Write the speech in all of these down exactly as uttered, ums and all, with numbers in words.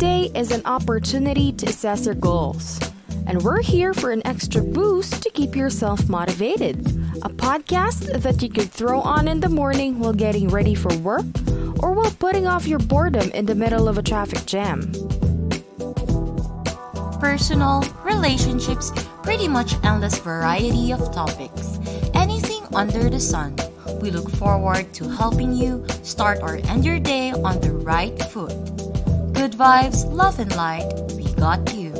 day is an opportunity to assess your goals. And we're here for an extra boost to keep yourself motivated. A podcast that you could throw on in the morning while getting ready for work or while putting off your boredom in the middle of a traffic jam. Personal, relationships, pretty much endless variety of topics. Anything under the sun. We look forward to helping you start or end your day on the right foot. Good vibes, love and light, we got you.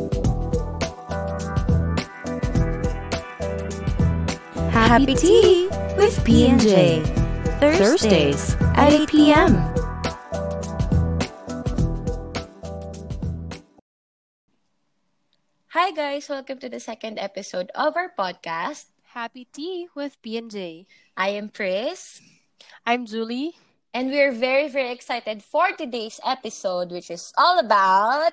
Happy Tea with P and J, Thursdays at eight p.m. Hi guys, welcome to the second episode of our podcast, Happy Tea with P and J. I am Pris. I'm Julie. And we are very, very excited for today's episode, which is all about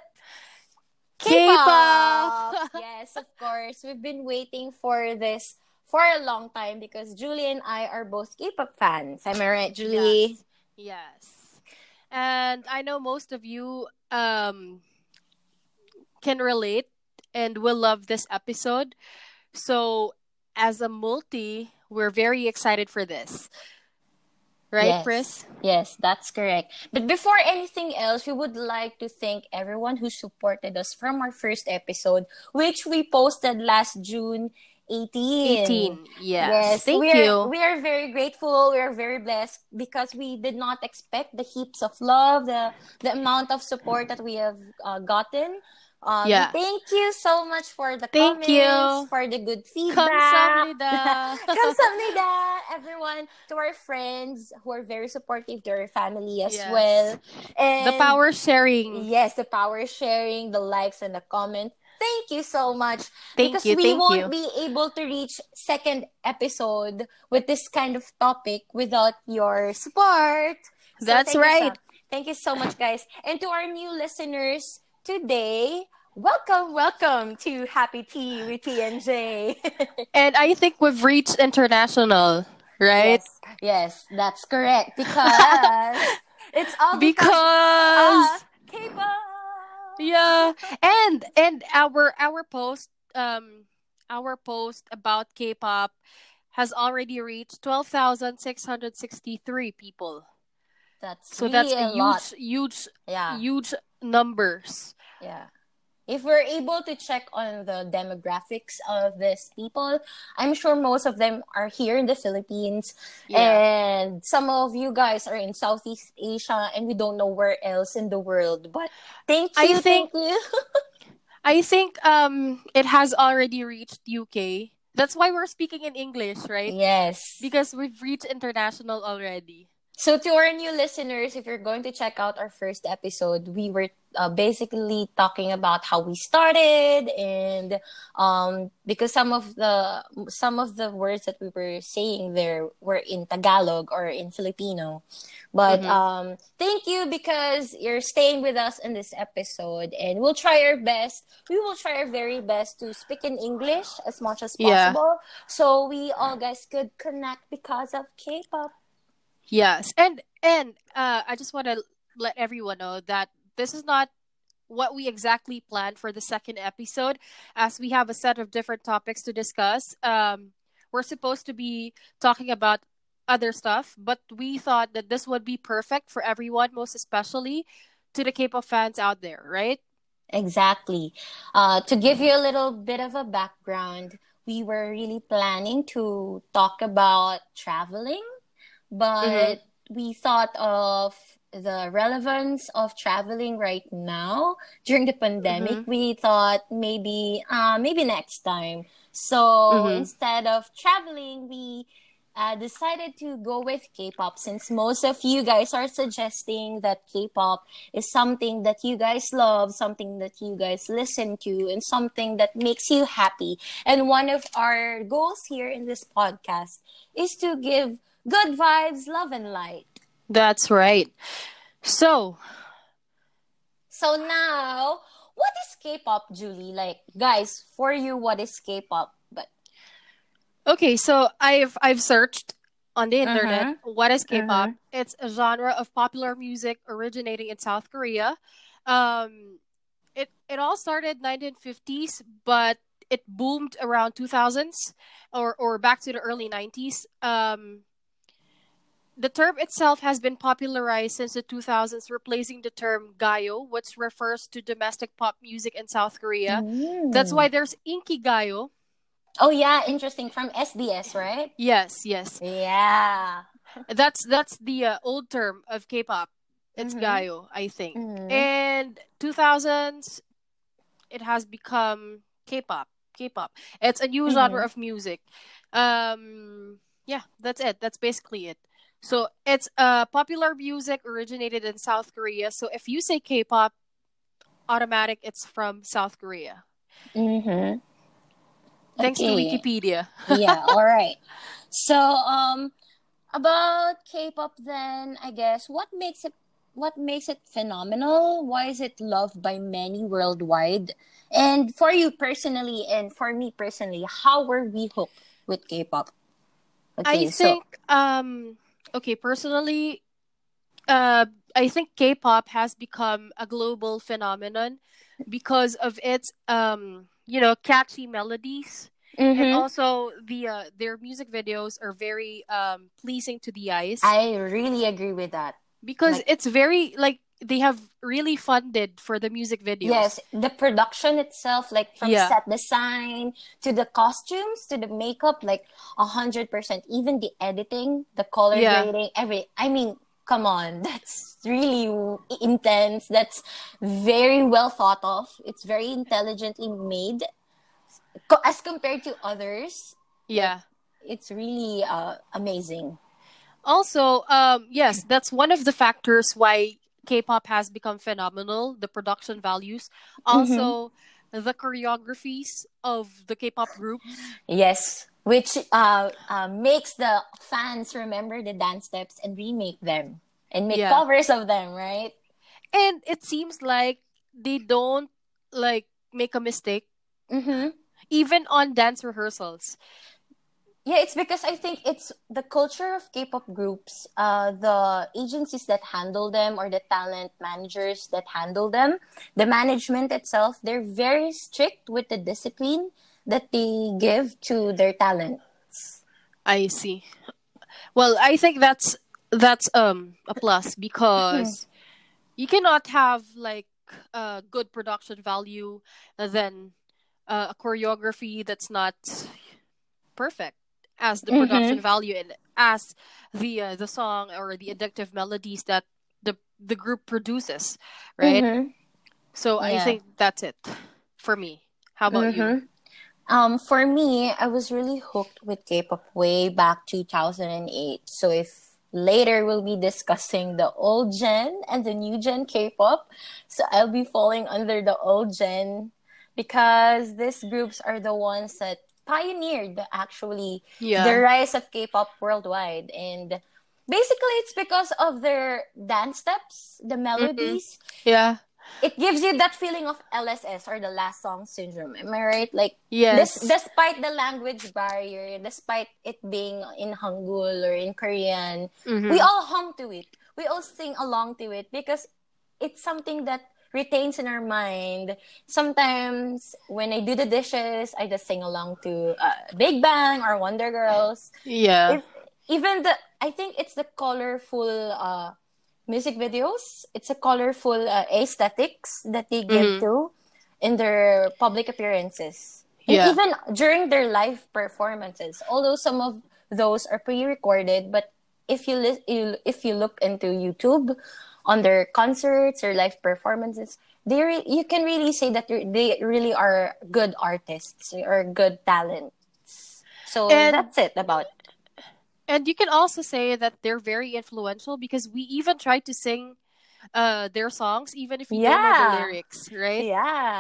K-pop. K-pop. Yes, of course. We've been waiting for this for a long time because Julie and I are both K-pop fans. Am I right, Julie? Yes. yes. And I know most of you um, can relate and will love this episode. So, as a multi, we're very excited for this. Right, Pris? Yes. yes, that's correct. But before anything else, we would like to thank everyone who supported us from our first episode, which we posted last June eighteenth. Yes. yes. Thank we you. Are, we are very grateful. We are very blessed because we did not expect the heaps of love, the, the amount of support that we have uh, gotten. Um, yeah. Thank you so much for the thank comments, you. for the good feedback. Kamsahamnida. Kamsahamnida, everyone, to our friends who are very supportive, to our family as yes. well. And the power sharing. Yes, the power sharing, the likes and the comments. Thank you so much. Thank because you, we thank won't you. be able to reach second episode with this kind of topic without your support. So That's thank right. You so, thank you so much, guys. And to our new listeners, today, welcome, welcome to Happy Tea with P and J. And I think we've reached international, right? Yes, yes that's correct. Because it's all because, because... of K-pop. Yeah, and and our our post um our post about K-pop has already reached twelve thousand six hundred sixty three people. That's so really that's a, a huge, lot. huge, yeah. huge numbers. Yeah. If we're able to check on the demographics of these people, I'm sure most of them are here in the Philippines. Yeah. And some of you guys are in Southeast Asia and we don't know where else in the world. But thank you. I think, thank you. I think um, it has already reached U K. That's why we're speaking in English, right? Yes. Because we've reached international already. So to our new listeners, if you're going to check out our first episode, we were uh, basically talking about how we started and um, because some of the some of the words that we were saying there were in Tagalog or in Filipino. But mm-hmm. um, thank you because you're staying with us in this episode and we'll try our best. We will try our very best to speak in English as much as possible yeah. so we all guys could connect because of K-pop. Yes, and and uh, I just want to let everyone know that this is not what we exactly planned for the second episode, as we have a set of different topics to discuss. Um, we're supposed to be talking about other stuff, but we thought that this would be perfect for everyone, most especially to the K-pop fans out there, right? Exactly. Uh, to give you a little bit of a background, we were really planning to talk about traveling. But mm-hmm. we thought of the relevance of traveling right now during the pandemic. Mm-hmm. We thought maybe uh, maybe next time. So mm-hmm. instead of traveling, we uh, decided to go with K-pop since most of you guys are suggesting that K-pop is something that you guys love, something that you guys listen to, and something that makes you happy. And one of our goals here in this podcast is to give good vibes, love, and light. That's right. So, so now, what is K-pop, Julie? Like, guys, for you, what is K-pop? But okay, so I've I've searched on the internet. Uh-huh. What is K-pop? Uh-huh. It's a genre of popular music originating in South Korea. um, it it all started nineteen fifties, but it boomed around two thousands or or back to the early nineties. Um, the term itself has been popularized since the two thousands, replacing the term gayo, which refers to domestic pop music in South Korea. Mm. That's why there's Inkigayo. Oh yeah, interesting. From S B S, right? Yes, yes. Yeah. That's that's the uh, old term of K-pop. It's mm-hmm. gayo, I think. Mm-hmm. And two thousands, it has become K-pop. K-pop. It's a new mm-hmm. genre of music. Um, yeah, that's it. That's basically it. So it's uh, popular music originated in South Korea. So if you say K-pop, automatic, it's from South Korea. Mm-hmm. Thanks okay. to Wikipedia. Yeah, all right. So, um, about K-pop then, I guess, what makes it what makes it phenomenal? Why is it loved by many worldwide? And for you personally, and for me personally, how were we hooked with K-pop? Okay, I think, so. um, okay, personally, uh, I think K-pop has become a global phenomenon because of its um. you know, catchy melodies, mm-hmm. and also the uh, their music videos are very um, pleasing to the eyes. I really agree with that because like, it's very like they have really funded for the music videos. Yes, the production itself, like from yeah. set design to the costumes to the makeup, like a hundred percent. Even the editing, the color yeah. grading, every. I mean, come on, that's really intense. That's very well thought of. It's very intelligently made Co- as compared to others. Yeah. It's really uh, amazing. Also, um, yes, that's one of the factors why K-pop has become phenomenal, the production values. Also, mm-hmm. the choreographies of the K-pop group. Yes. Which uh, uh, makes the fans remember the dance steps and remake them. And make yeah. covers of them, right? And it seems like they don't, like, make a mistake. Mm-hmm. Even on dance rehearsals. Yeah, it's because I think it's the culture of K-pop groups, uh, the agencies that handle them or the talent managers that handle them, the management itself, they're very strict with the discipline that they give to their talents. I see. Well, I think that's That's um a plus because mm-hmm. you cannot have like a good production value and then uh, a choreography that's not perfect as the mm-hmm. production value and as the uh, the song or the addictive melodies that the the group produces, right? Mm-hmm. So yeah. I think that's it for me. How about mm-hmm. you? Um, for me, I was really hooked with K-pop way back two thousand eight. So if later, we'll be discussing the old gen and the new gen K-pop. So I'll be falling under the old gen because these groups are the ones that pioneered, actually, yeah. the rise of K-pop worldwide. And basically, it's because of their dance steps, the melodies. Mm-hmm. Yeah. It gives you that feeling of L S S or the last song syndrome. Am I right? Like, yes. Des- despite the language barrier, despite it being in Hangul or in Korean, mm-hmm. we all hum to it. We all sing along to it because it's something that retains in our mind. Sometimes when I do the dishes, I just sing along to uh, Big Bang or Wonder Girls. Yeah. If, even the, I think it's the colorful uh music videos, it's a colorful uh, aesthetics that they give mm-hmm. to in their public appearances. Yeah. And even during their live performances, although some of those are pre-recorded, but if you, li- you if you look into YouTube on their concerts or live performances, they re- you can really say that they really are good artists or good talents. So and- that's it about And you can also say that they're very influential because we even try to sing uh, their songs even if we yeah. don't know the lyrics, right? Yeah.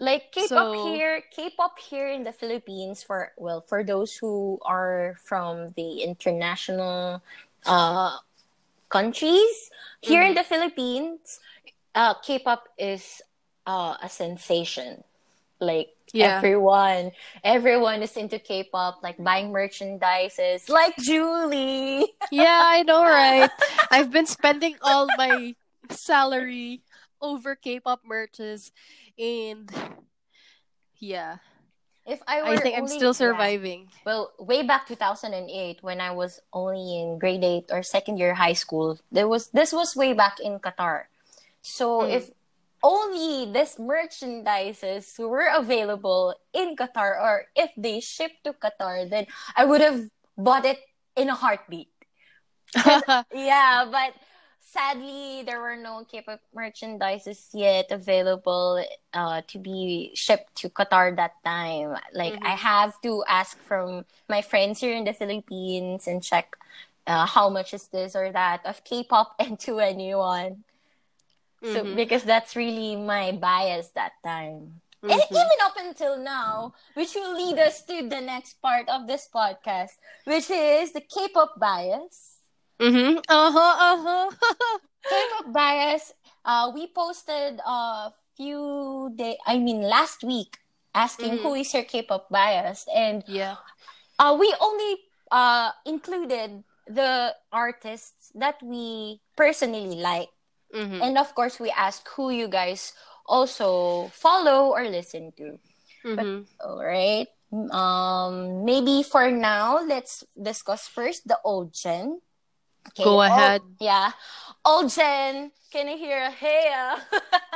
Like K-pop so... here, K-pop here in the Philippines for well, for those who are from the international uh, countries, here mm-hmm. in the Philippines, uh, K-pop is uh, a sensation. Like yeah. everyone, everyone is into K-pop, like buying merchandises, like Julie. Yeah, I know, right? I've been spending all my salary over K-pop merches, and yeah. If I were I think only, I'm still surviving. Yeah. Well, way back two thousand eight, when I was only in grade eight or second year high school, there was this was way back in Qatar. So mm. if only this merchandises were available in Qatar, or if they shipped to Qatar, then I would have bought it in a heartbeat. Yeah, but sadly, there were no K-pop merchandises yet available uh, to be shipped to Qatar that time. Like, mm-hmm. I have to ask from my friends here in the Philippines and check uh, how much is this or that of K-pop and two N E one. Mm-hmm. So, because that's really my bias that time. Mm-hmm. And even up until now, which will lead us to the next part of this podcast, which is the K-pop bias. Mm-hmm. Uh-huh, uh-huh. K-pop bias. Uh, we posted a few day. I mean, last week, asking mm-hmm. who is your K-pop bias, and yeah, uh, we only uh included the artists that we personally like, mm-hmm. and of course, we asked who you guys also follow or listen to. Mm-hmm. But, all right. Um, maybe for now, let's discuss first the old gen. Okay, go ahead. Old, yeah. Old gen. Can you hear a heya?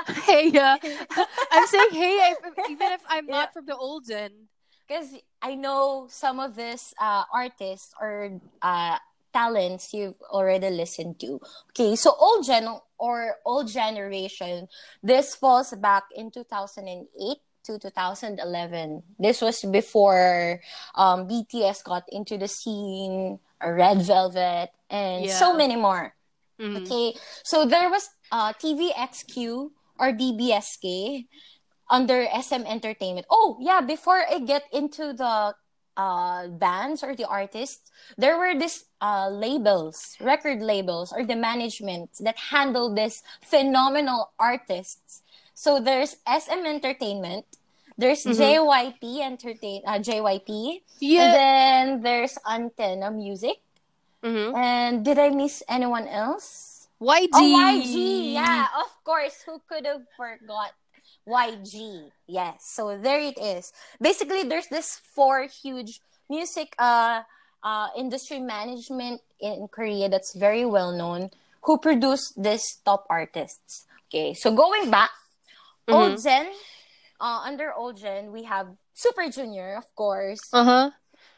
Heya. I'm saying heya even if I'm yeah. not from the old gen. Because I know some of these uh, artists or uh, talents you've already listened to. Okay, so old gen or old generation, this falls back in two thousand eight to two thousand eleven. This was before um, B T S got into the scene, Red Velvet, and yeah. so many more. Mm-hmm. Okay, so there was uh, T V X Q or D B S K under S M Entertainment. Oh, yeah, before I get into the uh, bands or the artists, there were these uh, labels, record labels, or the management that handled these phenomenal artists. So there's S M Entertainment, there's mm-hmm. J Y P entertain uh, J Y P, yeah. and then there's Antenna Music. Mm-hmm. And did I miss anyone else? Y G. Oh, Y G. Yeah, of course. Who could have forgot Y G? Yes. So there it is. Basically, there's this four huge music uh uh industry management in Korea that's very well known who produce these top artists. Okay. So going back, mm-hmm. old gen. Uh, under old gen, we have Super Junior, of course. Uh-huh.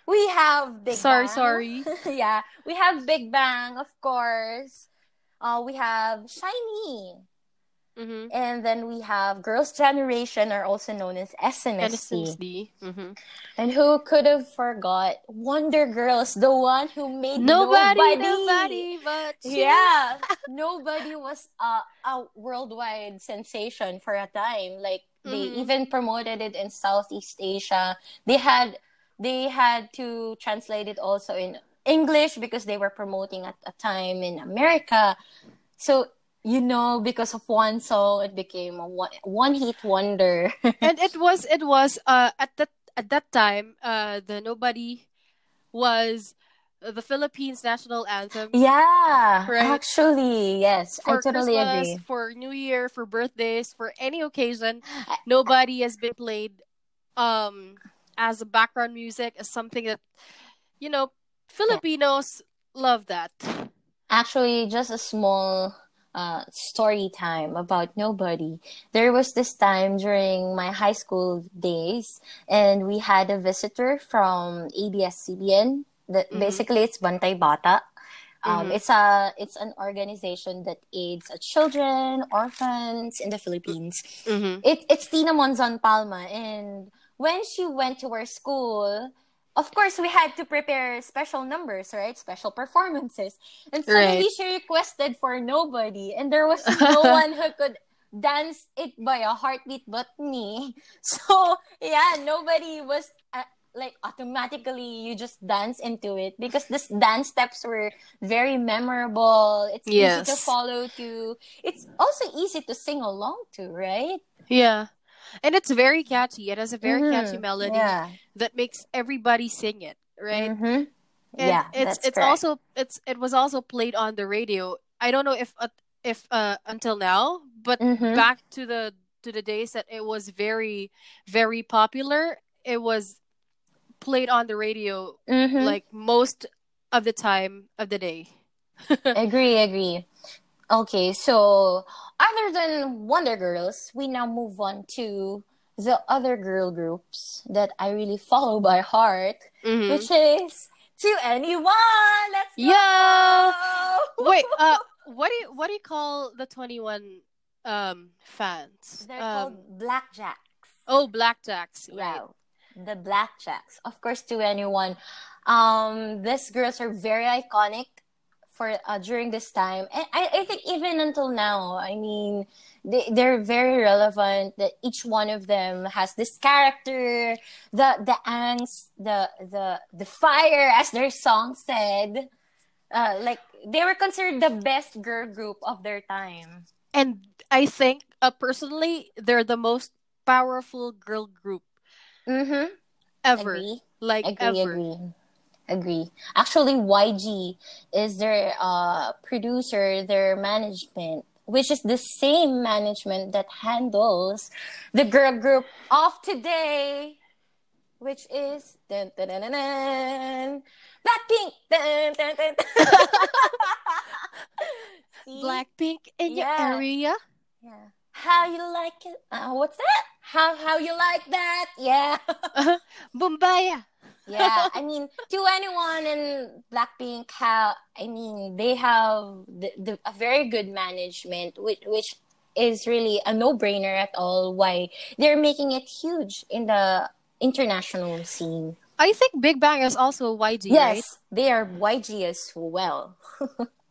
We have Big sorry, Bang. Sorry, sorry. Yeah. We have Big Bang, of course. Uh, we have SHINee. Mm-hmm. And then we have Girls' Generation, are also known as S M S D. Mm-hmm. And who could have forgot Wonder Girls, the one who made nobody. Nobody, nobody but you. Yeah. Nobody was uh, a worldwide sensation for a time. Like, they mm-hmm. even promoted it in Southeast Asia. They had they had to translate it also in English because they were promoting at a time in America. So, you know, because of one song, it became a one, one hit wonder. And it was it was uh, at that at that time uh, the Nobody was the Philippines national anthem. Yeah, right? Actually, yes. For I totally Christmas, agree. For New Year, for birthdays, for any occasion, Nobody has been played um, as a background music, as something that, you know, Filipinos yeah. love that. Actually, just a small uh, story time about Nobody. There was this time during my high school days, and we had a visitor from A B S C B N. The, mm-hmm. Basically, it's Bantay Bata. Um, mm-hmm. It's a it's an organization that aids children, orphans in the Philippines. Mm-hmm. It it's Tina Monzon Palma, and when she went to our school, of course we had to prepare special numbers, right? Special performances, and suddenly right. she requested for Nobody, and there was no one who could dance it by a heartbeat but me. So yeah, Nobody was. Uh, Like, automatically, you just dance into it because this dance steps were very memorable. It's yes. easy to follow to. It's also easy to sing along to, right? Yeah. And it's very catchy. It has a very mm-hmm. catchy melody yeah. that makes everybody sing it, right? Mm-hmm. Yeah, it's, that's it's correct. Also, it's, it was also played on the radio. I don't know if at, if uh, until now, but mm-hmm. back to the to the days that it was very, very popular. It was played on the radio mm-hmm. like most of the time of the day. agree, agree. Okay, so other than Wonder Girls, we now move on to the other girl groups that I really follow by heart, mm-hmm. which is two N E one. Let's go. Yeah. Wait, uh, what do you, what do you call the twenty-one um fans? They're um, called Blackjacks. Oh, Blackjacks. Right. Yeah, the Blackjacks. Of course, two N E one. Um, these girls are very iconic for uh, during this time, and I, I think even until now. I mean, they they're very relevant. That each one of them has this character, the the angst, the the the fire, as their song said. Uh, like they were considered the best girl group of their time, and I think uh, personally they're the most powerful girl group mm-hmm. ever. Agree. Like agree, ever. Agree. Agree. Actually, Y G is their uh, producer, their management, which is the same management that handles the girl group of today, which is dun, dun, dun, dun, dun, Blackpink. Dun, dun, dun, dun. Blackpink in yeah. your area. Yeah. How you like it? Uh, what's that? How how you like that? Yeah. uh-huh. Bombaya. Yeah, I mean, two N E one and Blackpink have, I mean, they have the, the, a very good management, which which is really a no-brainer at all. Why they're making it huge in the international scene. I think Big Bang is also Y G, yes, right? Yes, they are Y G as well.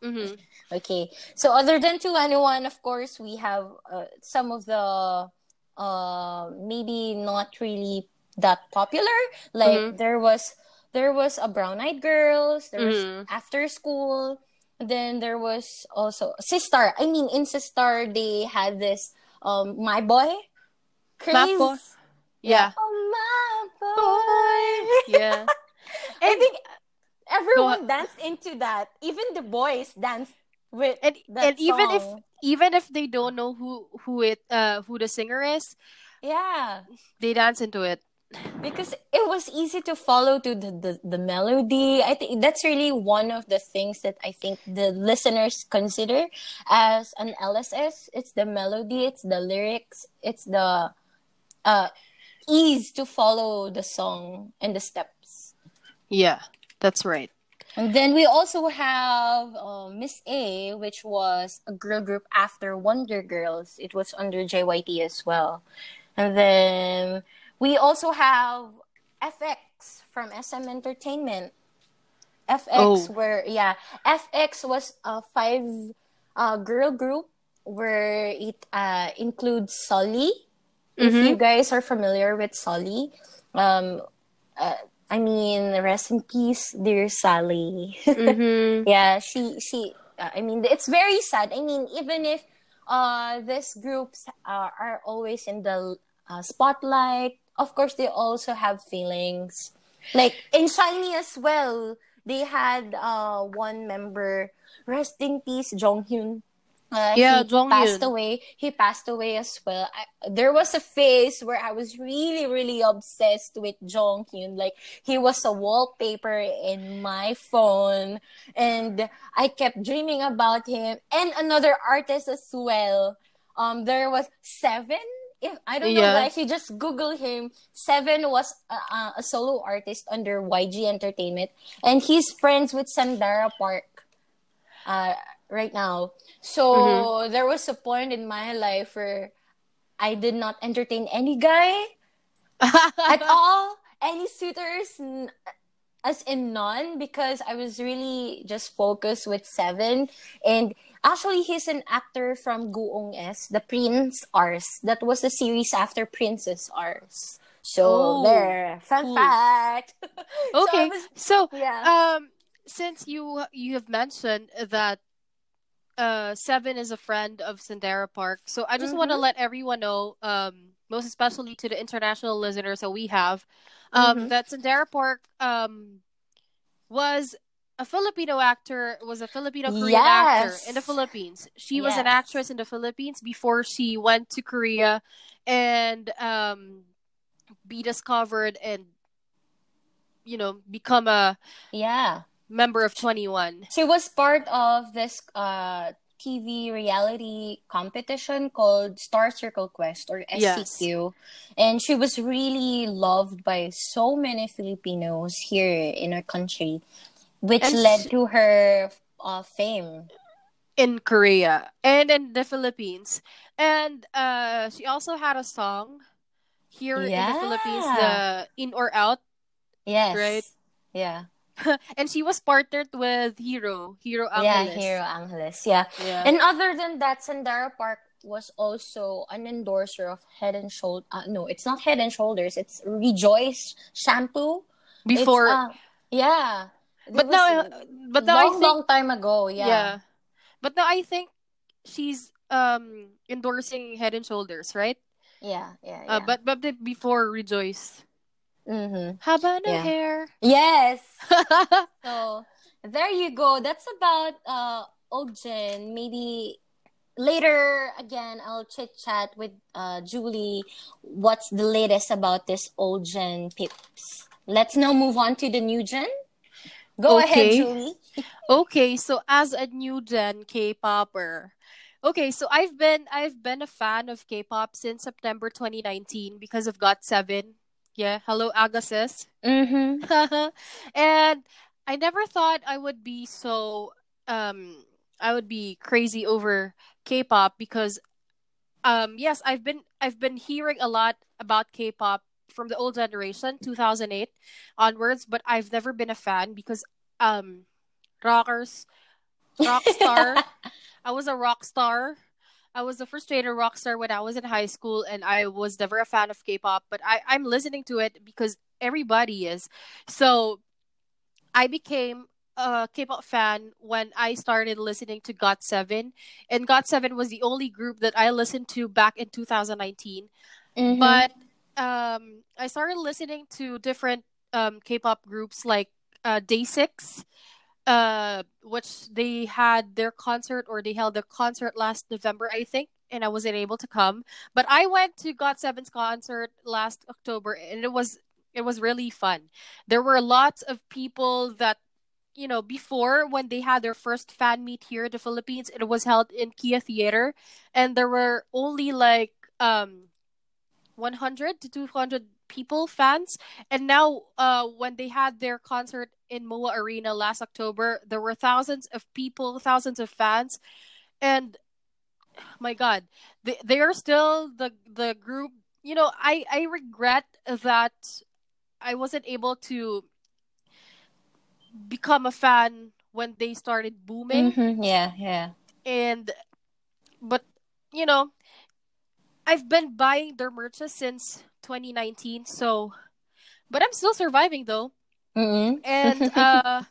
mm-hmm. Okay, so other than two N E one, of course, we have uh, some of the uh, maybe not really that popular, like mm-hmm. there was there was a Brown Eyed Girls, there mm-hmm. was After School, then there was also Sistar. I mean, in Sistar they had this um my boy craze. My boy. Yeah. Oh, my boy. Yeah. I think everyone danced into that. Even the boys danced with and, that and song. even if even if they don't know who who it uh who the singer is, yeah, they dance into it. Because it was easy to follow to the, the, the melody. I think that's really one of the things that I think the listeners consider as an L S S. It's the melody, it's the lyrics, it's the uh, ease to follow the song and the steps. Yeah, that's right. And then we also have uh, Miss A, which was a girl group after Wonder Girls. It was under J Y P as well. And then we also have F X from S M Entertainment. F X oh. were yeah, F X was a five uh, girl group where it uh, includes Sulli. Mm-hmm. If you guys are familiar with Sulli, um, uh, I mean, rest in peace, dear Sally. Mm-hmm. yeah, she she. Uh, I mean, it's very sad. I mean, even if uh these groups are, are always in the uh, spotlight, of course they also have feelings. Like in SHINee as well, they had uh one member, rest in peace, Jonghyun. Uh, yeah, he Jonghyun passed away. He passed away as well. I, there was a phase where I was really, really obsessed with Jonghyun. Like he was a wallpaper in my phone, and I kept dreaming about him and another artist as well. Um, there was Seven. If I don't yeah. know, guys, you just Google him. Seven was a, a solo artist under Y G Entertainment, and he's friends with Sandara Park. Uh. Right now. So mm-hmm. there was a point in my life where I did not entertain any guy at all, any suitors, as in none, because I was really just focused with Seven. And actually, he's an actor from Goongs, the Prince Rs. That was the series after Princess Rs. So oh, there, fun cool. fact. Okay, so, was, so yeah. um, since you you have mentioned that Uh, Seven is a friend of Sandara Park. So I just mm-hmm. want to let everyone know, um, most especially to the international listeners that we have, um, mm-hmm. that Sandara Park um, was a Filipino actor was a Filipino Korean yes. actor in the Philippines. She yes. was an actress in the Philippines before she went to Korea and um, be discovered and, you know, become a yeah member of twenty-one. She was part of this uh, T V reality competition called Star Circle Quest, or S C Q. Yes. And she was really loved by so many Filipinos here in our country, which and led to her uh, fame in Korea and in the Philippines. And uh, she also had a song here yeah. in the Philippines, the In or Out. Yes. Right? Yeah. And she was partnered with Hero, Hero Angeles. Yeah, Hero Angeles, yeah. yeah. And other than that, Sandara Park was also an endorser of Head and Shoulders. Uh, no, it's not Head and Shoulders. It's Rejoice shampoo. Before, uh, yeah. But now, but now, long, I think, long time ago, yeah. yeah. But now I think she's um endorsing Head and Shoulders, right? Yeah, yeah. yeah. Uh, but but before Rejoice. Mm-hmm. How about yeah. her hair? Yes. So there you go. That's about uh Ojen. Maybe later again I'll chit chat with uh Julie. What's the latest about this Ojen pips? Let's now move on to the new gen. Go okay. ahead, Julie. Okay, so as a new gen K-popper. Okay, so I've been I've been a fan of K-pop since September twenty nineteen because of got seven. Yeah, hello, Aga sis. Mm-hmm. And I never thought I would be so, um, I would be crazy over K-pop because, um, yes, I've been I've been hearing a lot about K-pop from the old generation, two thousand eight onwards, but I've never been a fan because, um, rockers, rock star. I was a rock star. I was a frustrated rock star when I was in high school, and I was never a fan of K-pop, but I, I'm listening to it because everybody is. So I became a K-pop fan when I started listening to got seven, and got seven was the only group that I listened to back in two thousand nineteen. Mm-hmm. But um, I started listening to different um, K-pop groups like uh, Day six, Uh, which they had their concert or they held their concert last November, I think, and I wasn't able to come. But I went to got seven's concert last October, and it was it was really fun. There were lots of people that, you know, before when they had their first fan meet here in the Philippines, it was held in Kia Theater, and there were only like um, one hundred to two hundred people, fans. And now uh, when they had their concert in M O A Arena last October, there were thousands of people, thousands of fans, and my God, they they are still the the group. You know, I I regret that I wasn't able to become a fan when they started booming. Mm-hmm, yeah, yeah. And but you know, I've been buying their merch since twenty nineteen. So, but I'm still surviving though. Mm-hmm. And uh,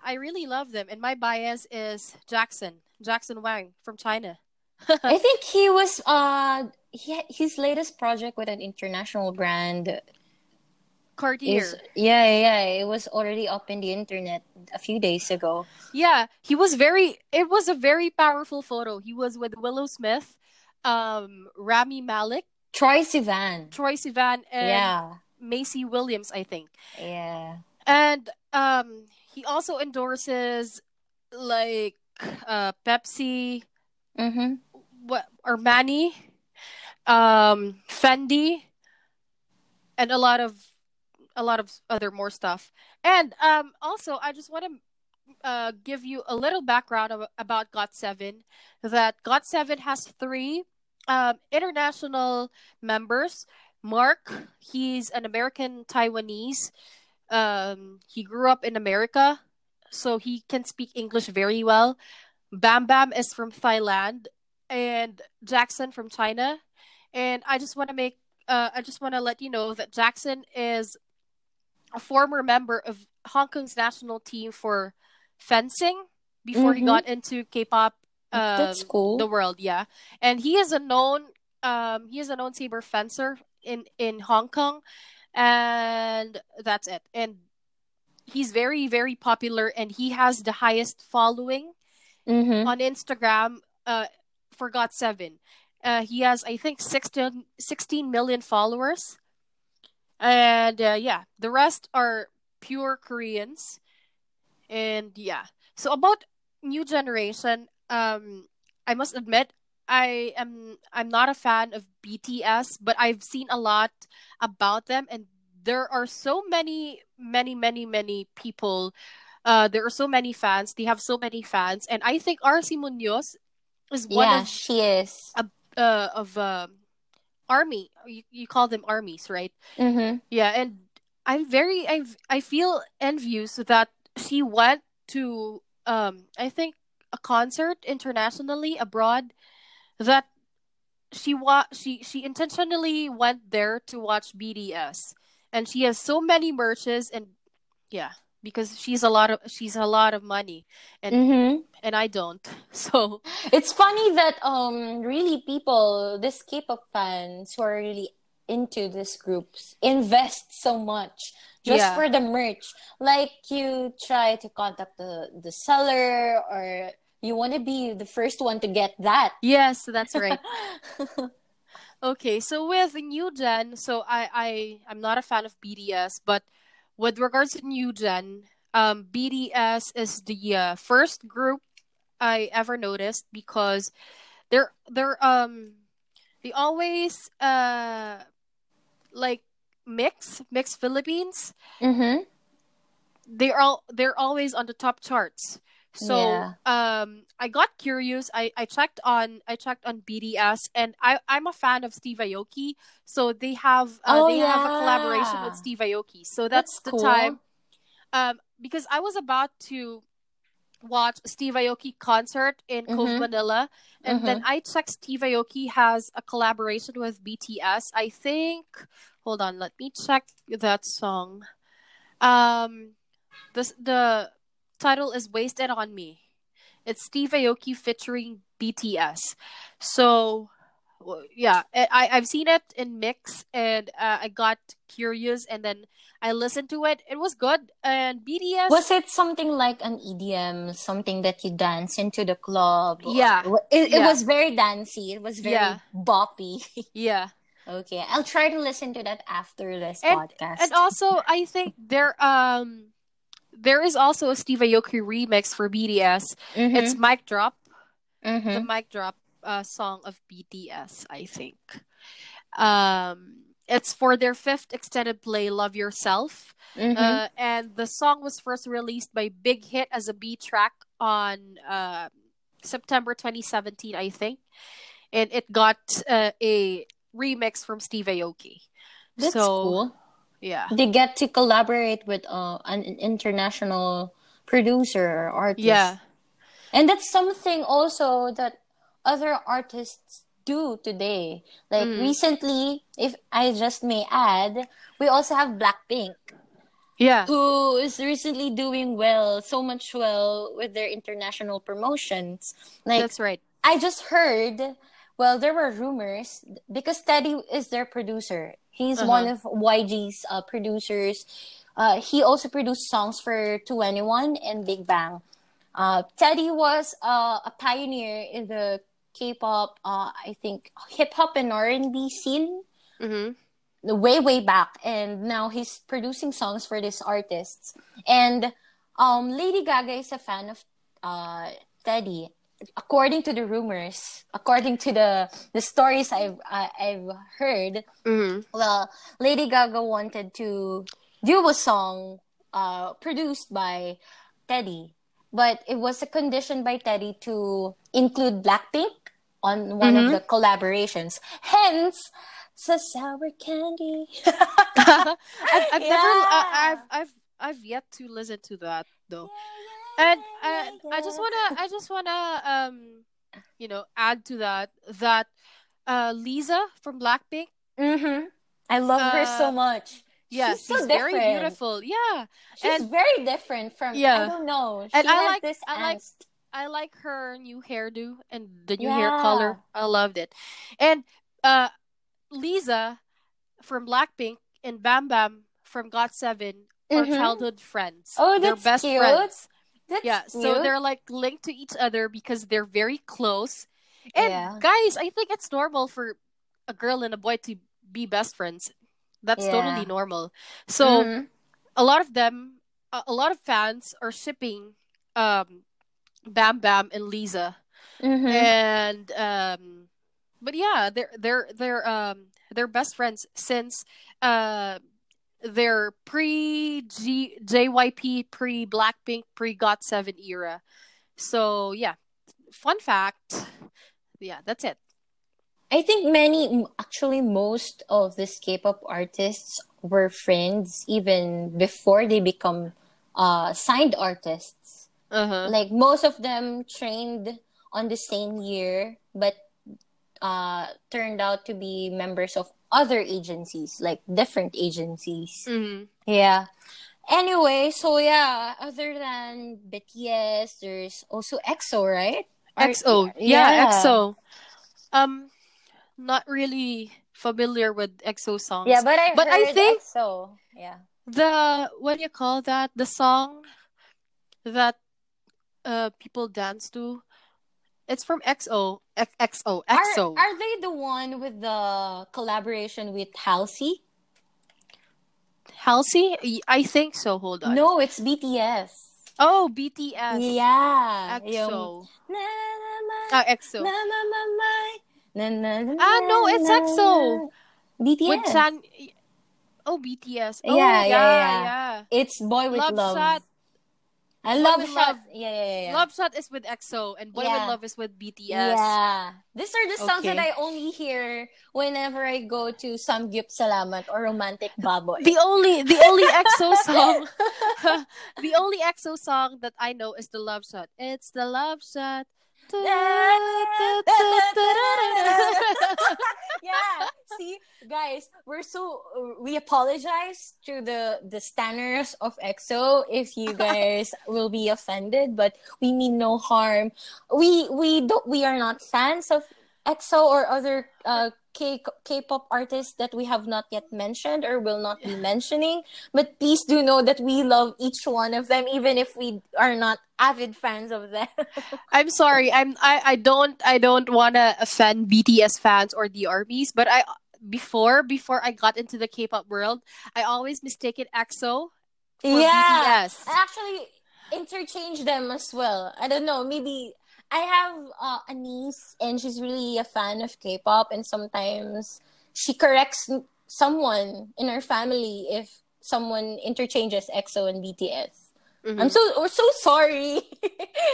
I really love them. And my bias is Jackson, Jackson Wang from China. I think he was, uh, he, his latest project with an international brand, Cartier. Is, yeah, yeah. It was already up in the internet a few days ago. Yeah, he was very, it was a very powerful photo. He was with Willow Smith, um, Rami Malek, Troye Sivan. Troye Sivan and yeah. Macy Williams, I think. Yeah. And um, he also endorses like uh, Pepsi, mm-hmm. what, Armani, um, Fendi, and a lot of a lot of other more stuff. And um, also, I just want to uh, give you a little background of, about got seven. That got seven has three um, international members. Mark, he's an American Taiwanese. Um, he grew up in America, so he can speak English very well. Bam Bam is from Thailand, and Jackson from China. And I just want to make, uh, I just want to let you know that Jackson is a former member of Hong Kong's national team for fencing before mm-hmm. he got into K-pop. Um, That's cool. The world, yeah. And he is a known, um, he is a known saber fencer in in Hong Kong, and that's it. And he's very, very popular, and he has the highest following mm-hmm. on Instagram uh, for got seven. Uh, he has, I think, sixteen million followers. And uh, yeah, the rest are pure Koreans. And yeah. So about New Generation, um, I must admit, I am I'm not a fan of B T S, but I've seen a lot about them, and there are so many, many, many, many people. Uh, there are so many fans. They have so many fans, and I think R C Munoz is one yeah, of she is a, uh, of uh, army. You, you call them armies, right? Mm-hmm. Yeah, and I'm very I I feel envious that she went to um I think a concert internationally abroad. That she wa- she she intentionally went there to watch B T S, and she has so many merches, and yeah, because she's a lot of she's a lot of money, and mm-hmm. and I don't. So it's funny that um really people, this K-pop fans who are really into these groups, invest so much just yeah. for the merch. Like, you try to contact the the seller, or you want to be the first one to get that. Yes, that's right. Okay, so with New Gen, so I, I, I'm not a fan of B T S, but with regards to New Gen, um, B T S is the uh, first group I ever noticed, because they're they're um they always uh like mix mix Philippines. Mm-hmm. They are they're always on the top charts. So yeah. um I got curious. I, I checked on I checked on B T S, and I, I'm a fan of Steve Aoki. So they have uh, oh, they yeah. have a collaboration with Steve Aoki. So that's, that's the cool. time. Um because I was about to watch Steve Aoki concert in mm-hmm. Cove Manila, and mm-hmm. then I checked Steve Aoki has a collaboration with B T S. I think hold on, let me check that song. Um this the title is Wasted on Me. It's Steve Aoki featuring B T S. So yeah, I, I've seen it in mix, and uh, I got curious, and then I listened to it. It was good. And B T S, was it something like an E D M, something that you dance into the club? Or... Yeah. It, it yeah. was very dancey. It was very yeah. boppy. Yeah. Okay. I'll try to listen to that after this and, podcast. And also, I think there um There is also a Steve Aoki remix for B T S. Mm-hmm. It's Mic Drop. Mm-hmm. The Mic Drop uh, song of B T S, I think. Um, it's for their fifth extended play, Love Yourself. Mm-hmm. Uh, and the song was first released by Big Hit as a B-track on uh, September twenty seventeen, I think. And it got uh, a remix from Steve Aoki. That's so cool. Yeah, they get to collaborate with uh, an international producer or artist. Yeah, and that's something also that other artists do today. Like mm. recently, if I just may add, we also have Blackpink. Yeah, who is recently doing well, so much well with their international promotions. Like, that's right. I just heard. Well, there were rumors because Teddy is their producer. He's uh-huh. one of Y G's uh, producers. Uh, he also produced songs for two N E one and Big Bang. Uh, Teddy was uh, a pioneer in the K-pop, uh, I think, hip-hop and R and B scene mm-hmm. way, way back. And now he's producing songs for these artists. And um, Lady Gaga is a fan of uh, Teddy. According to the rumors, according to the the stories I've I, I've heard, mm-hmm. well, Lady Gaga wanted to do a song uh, produced by Teddy, but it was a condition by Teddy to include Blackpink on one mm-hmm. of the collaborations. Hence, the sour candy. I've, I've yeah. never, uh, I've, I've, I've yet to listen to that though. Yeah. And, and I just wanna, I just wanna, um, you know, add to that that uh, Lisa from Blackpink. Mm-hmm. I love uh, her so much. Yeah, she's, she's so very different. Beautiful. Yeah, she's and, very different from. Yeah. I don't know. She and I like this. I like, I like her new hairdo and the new yeah. hair color. I loved it. And uh, Lisa from Blackpink and Bam Bam from got seven are mm-hmm. childhood friends. Oh, that's they're best cute. Friends. That's yeah, cute. So they're like linked to each other because they're very close. And yeah. guys, I think it's normal for a girl and a boy to be best friends. That's yeah. totally normal. So mm-hmm. a lot of them, a lot of fans are shipping um, Bam Bam and Lisa. Mm-hmm. And um, but yeah, they're they're they're um they're best friends since uh their pre J Y P, pre Blackpink, pre got seven era. So yeah, fun fact. Yeah, that's it. I think many, actually most of these K-pop artists were friends even before they become uh, signed artists. Uh-huh. Like most of them trained on the same year, but uh, turned out to be members of other agencies, like different agencies. Mm-hmm. Yeah. Anyway, so yeah, other than B T S, there's also EXO, right? EXO. Or- yeah, yeah, EXO. Um. Not really familiar with EXO songs. Yeah, but I but heard I think EXO. Yeah. The what do you call that? The song that uh people dance to. It's from EXO. EXO. EXO. Are, are they the one with the collaboration with Halsey? Halsey? I think so. Hold on. No, it's B T S. Oh, B T S. Yeah. EXO. Ah, EXO. Na, na, na, ah no, it's EXO. B T S. With San... Oh, B T S. Oh, yeah, yeah, yeah, yeah. It's Boy with Love. Love Shot. I love Boy Shot. Love. Yeah, yeah, yeah. Love Shot is with EXO, and Boy yeah. with Love is with B T S. Yeah. These are the okay. songs that I only hear whenever I go to Samgyup Salamat or Romantic Baboy. The only, the only EXO song, the only EXO song that I know is the Love Shot. It's the Love Shot. Yeah, see guys, we're so we apologize to the the stanners of EXO if you guys will be offended, but we mean no harm. We we don't we are not fans of EXO or other uh, K K-pop artists that we have not yet mentioned or will not be mentioning. But please do know that we love each one of them, even if we are not avid fans of them. I'm sorry, I'm I, I don't I don't want to offend B T S fans or the armies, but I before before I got into the K-pop world, I always mistaken EXO for yeah, B T S. I actually interchange them as well. I don't know, maybe. I have uh, a niece, and she's really a fan of K-pop, and sometimes she corrects someone in her family if someone interchanges EXO and B T S. Mm-hmm. I'm so we're so sorry.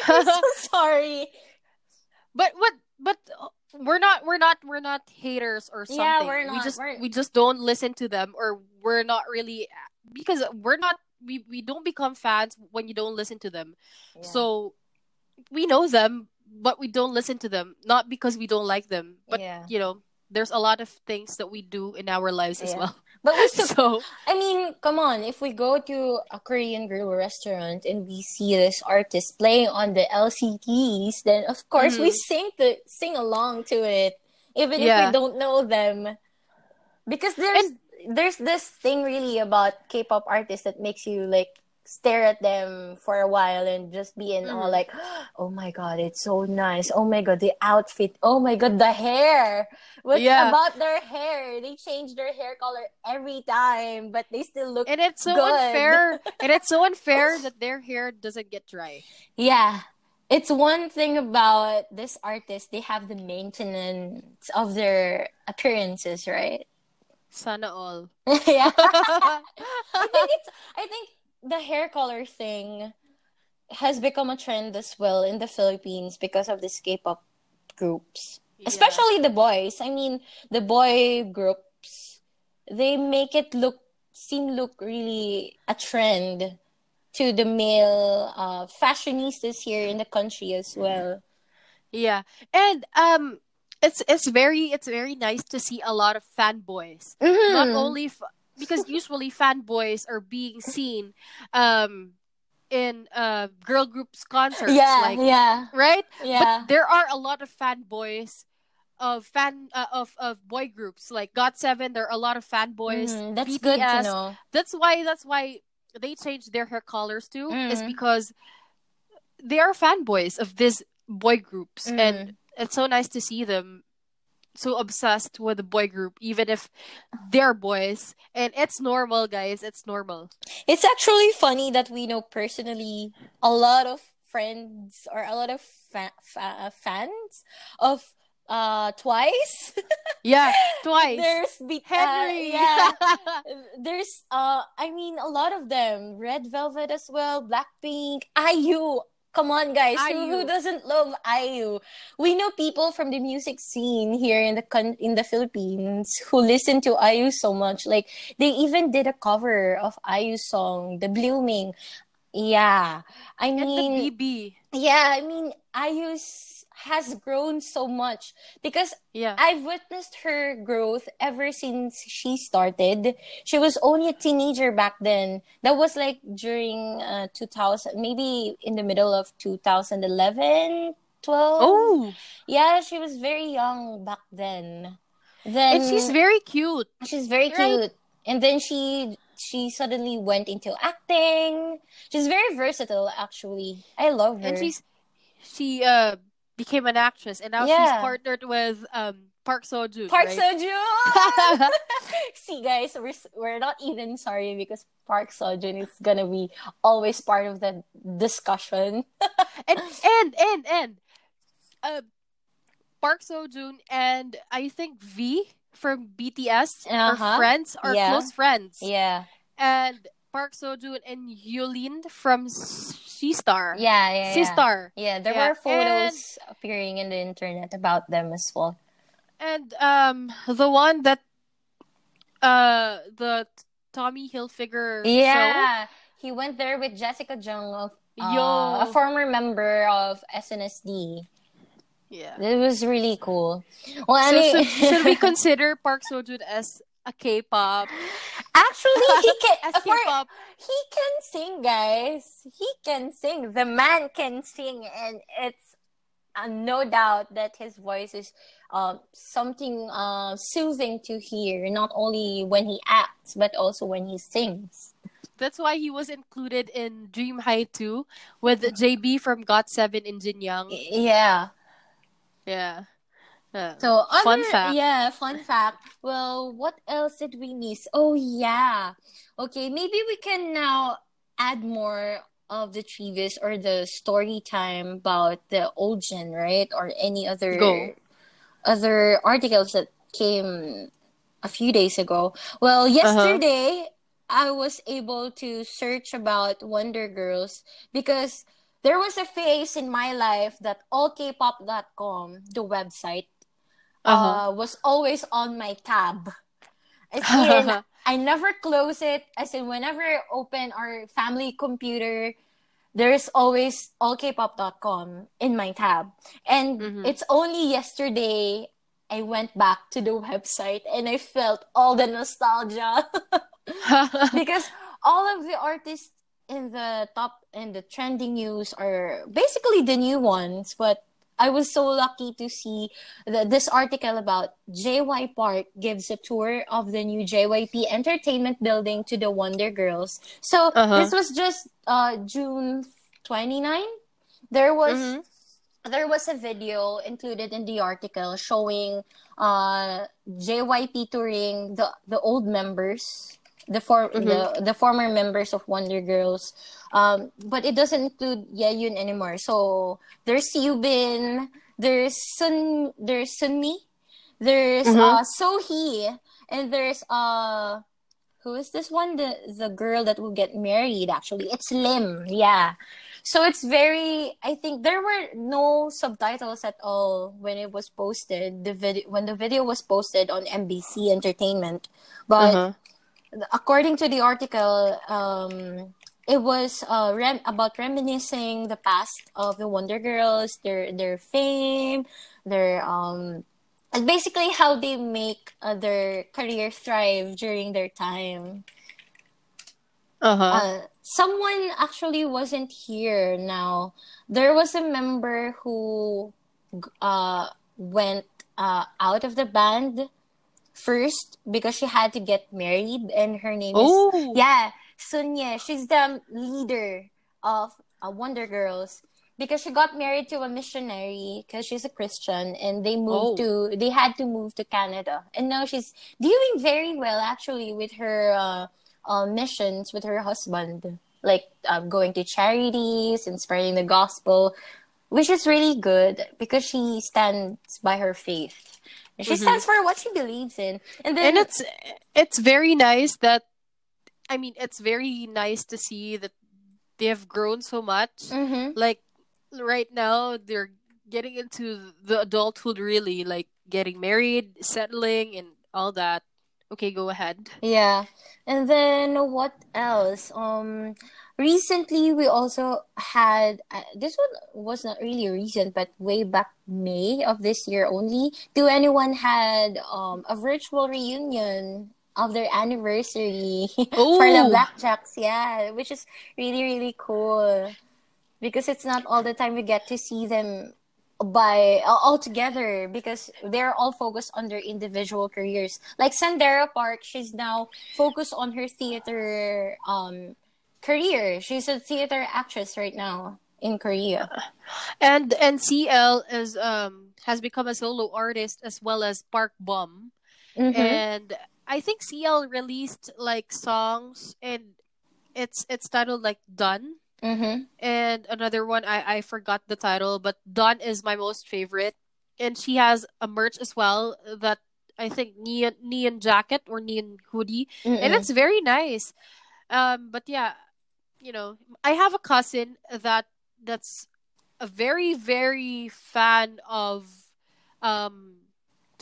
I'm so sorry. But what? But we're not. We're not. We're not haters or something. Yeah, we're not. We just we're... we just don't listen to them, or we're not really because we're not. We we don't become fans when you don't listen to them. Yeah. So. We know them, but we don't listen to them. Not because we don't like them, but yeah. you know, there's a lot of things that we do in our lives yeah. as well. But we still, so, I mean, come on. If we go to a Korean grill restaurant and we see this artist playing on the L C Ds, then of course mm-hmm. we sing the sing along to it, even yeah. if we don't know them, because there's and, there's this thing really about K-pop artists that makes you like. Stare at them for a while and just be in awe, mm. like, oh my god, it's so nice. Oh my god, the outfit. Oh my god, the hair. What's yeah. about their hair? They change their hair color every time, but they still look good. And it's so good. unfair. And it's so unfair that their hair doesn't get dry. Yeah. It's one thing about this artist, they have the maintenance of their appearances, right? Sana all. yeah. I think it's, I think, the hair color thing has become a trend as well in the Philippines because of these K-pop groups. Yeah. Especially the boys. I mean, the boy groups, they make it look, seem look really a trend to the male uh, fashionistas here in the country as well. Yeah. And, um... It's it's very it's very nice to see a lot of fanboys. Mm-hmm. Not only... F- Because usually fanboys are being seen um, in uh, girl groups concerts. Yeah, like, yeah. Right? Yeah. But there are a lot of fanboys of fan uh, of, of boy groups. Like got seven, there are a lot of fanboys. Mm, that's B T S. Good to know. That's why, that's why they changed their hair colors too mm. is because they are fanboys of these boy groups, mm. and it's so nice to see them so obsessed with the boy group, even if they're boys. And it's normal, guys. It's normal. It's actually funny that we know personally a lot of friends or a lot of fa- fa- fans of uh Twice. Yeah, Twice. There's B- Henry. Uh, yeah. There's uh, I mean, a lot of them. Red Velvet as well. Blackpink. I U. Come on, guys! Who, who doesn't love I U? We know people from the music scene here in the con- in the Philippines who listen to I U so much. Like, they even did a cover of I U's song, "The Blooming." Yeah, I mean, and the B B. Yeah, I mean, I U has grown so much because yeah. I've witnessed her growth ever since she started. She was only a teenager back then. That was like during uh, two thousand, maybe in the middle of twenty eleven, twelve. Oh, yeah, she was very young back then. Then and she's very cute. She's very right? cute, and then she she suddenly went into acting. She's very versatile, actually. I love her. And she's she uh. became an actress, and now yeah. she's partnered with um, Park Seo Joon. Park right? Seo Joon. See, guys, we're we're not even sorry because Park Seo Joon is gonna be always part of the discussion. and and and and uh, Park Seo Joon and I think V from B T S uh-huh. are friends, are yeah. close friends. Yeah, and Park Seo Joon and Yulin from Sistar. Yeah, yeah, yeah. Sistar. Yeah, there yeah. were photos and, appearing in the internet about them as well. And um, the one that, uh, the Tommy Hilfiger yeah, show. He went there with Jessica Jung, of, uh, Yo. a former member of S N S D. Yeah. It was really cool. Well, so, anyway... should, should we consider Park Seo Joon as a K-pop? Actually, he can. As K-pop, he can sing, guys. He can sing. The man can sing, and it's uh, no doubt that his voice is uh, something uh, soothing to hear. Not only when he acts, but also when he sings. That's why he was included in Dream High two with J B from got seven in Jin Young. Yeah, yeah. Uh, so other, fun fact. Yeah, fun fact. Well, what else did we miss? Oh, yeah. Okay, maybe we can now add more of the trivias or the story time about the old gen, right? Or any other Go. other articles that came a few days ago. Well, yesterday, uh-huh. I was able to search about Wonder Girls because there was a phase in my life that all k pop dot com, the website, Uh, was always on my tab. As in, I never close it. As in, whenever I open our family computer, there is always all k pop dot com in my tab. And mm-hmm. it's only yesterday I went back to the website and I felt all the nostalgia. Because all of the artists in the top and the trending news are basically the new ones, but I was so lucky to see the, this article about J Y Park gives a tour of the new J Y P Entertainment building to the Wonder Girls. So uh-huh. this was just uh, June twenty-ninth. There was mm-hmm. there was a video included in the article showing uh, J Y P touring the, the old members, the for mm-hmm. the, the former members of Wonder Girls. Um, but it doesn't include Yeoyeon anymore. So there's Yubin, there's Sun, there's Sunmi, there's mm-hmm. uh, Sohee, and there's uh, who is this one? The the girl that will get married. Actually, it's Lim. Yeah. So it's very. I think there were no subtitles at all when it was posted. The video when the video was posted on M B C Entertainment, but mm-hmm. according to the article. Um, It was uh, rem- about reminiscing the past of the Wonder Girls, their their fame, their um, and basically how they make uh, their career thrive during their time. Uh-huh. Uh, someone actually wasn't here now. There was a member who uh, went uh, out of the band first because she had to get married, and her name oh. is yeah. Sunye, she's the leader of uh, Wonder Girls because she got married to a missionary because she's a Christian, and they moved oh. to they had to move to Canada, and now she's doing very well actually with her uh, uh, missions with her husband, like uh, going to charities and spreading the gospel, which is really good because she stands by her faith. She mm-hmm. stands for what she believes in, and then and it's it's very nice that, I mean, it's very nice to see that they have grown so much. Mm-hmm. Like right now, they're getting into the adulthood, really, like getting married, settling, and all that. Okay, go ahead. Yeah, and then what else? Um, recently we also had uh, this one was not really recent, but way back May of this year only. two N E one had um a virtual reunion of their anniversary for the Blackjacks, yeah, which is really really cool because it's not all the time we get to see them by uh, all together because they're all focused on their individual careers. Like Sandara Park, she's now focused on her theater um career. She's a theater actress right now in Korea, and and C L is um has become a solo artist as well as Park Bom, mm-hmm. and I think C L released like songs, and it's it's titled like Done. Mm-hmm. And another one, I, I forgot the title, but Dawn is my most favorite. And she has a merch as well that I think neon neon jacket or neon hoodie. Mm-mm. And it's very nice. Um, but yeah, you know, I have a cousin that that's a very, very fan of um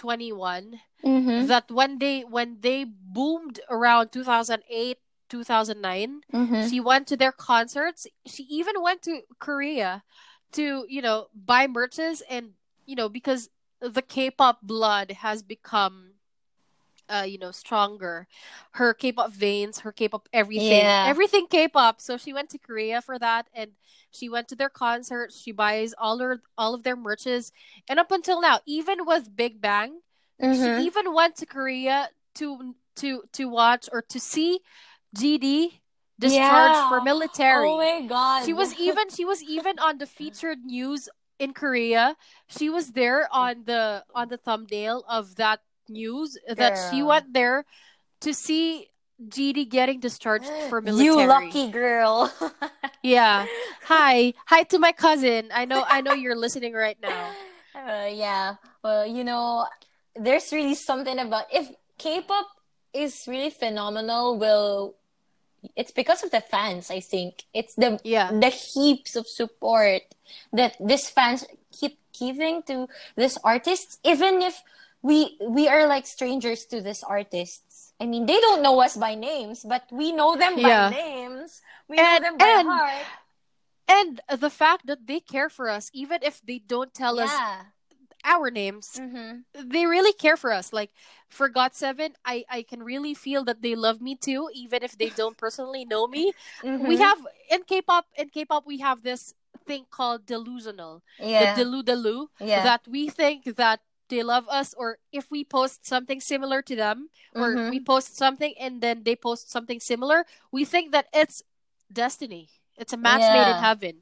twenty-one. Mm-hmm. That when they when they boomed around two thousand eight, two thousand nine, mm-hmm. she went to their concerts. She even went to Korea to, you know, buy merches, and, you know, because the K-pop blood has become, uh, you know, stronger. Her K-pop veins, her K-pop everything, yeah. everything K-pop. So she went to Korea for that, and she went to their concerts. She buys all her all of their merches, and up until now, even with Big Bang, mm-hmm. she even went to Korea to to to watch or to see G D discharged yeah. for military. Oh my god. She was even she was even on the featured news in Korea. She was there on the on the thumbnail of that news. Girl. That she went there to see G D getting discharged for military. You lucky girl. Yeah. Hi. Hi to my cousin. I know I know you're listening right now. Uh, yeah. Well, you know, there's really something about if K-pop is really phenomenal. Well, it's because of the fans, I think. It's the yeah. the heaps of support that these fans keep giving to these artists, even if we we are like strangers to these artists. I mean, they don't know us by names, but we know them yeah. by names. We and, know them by and, heart. And the fact that they care for us, even if they don't tell yeah. us our names, mm-hmm. they really care for us. Like for G O T seven, I, I can really feel that they love me too, even if they don't personally know me. Mm-hmm. We have in K-pop in K-pop we have this thing called delusional, yeah. the delu-delu, yeah. that we think that they love us, or if we post something similar to them, or mm-hmm. we post something and then they post something similar, we think that it's destiny. It's a match yeah. made in heaven.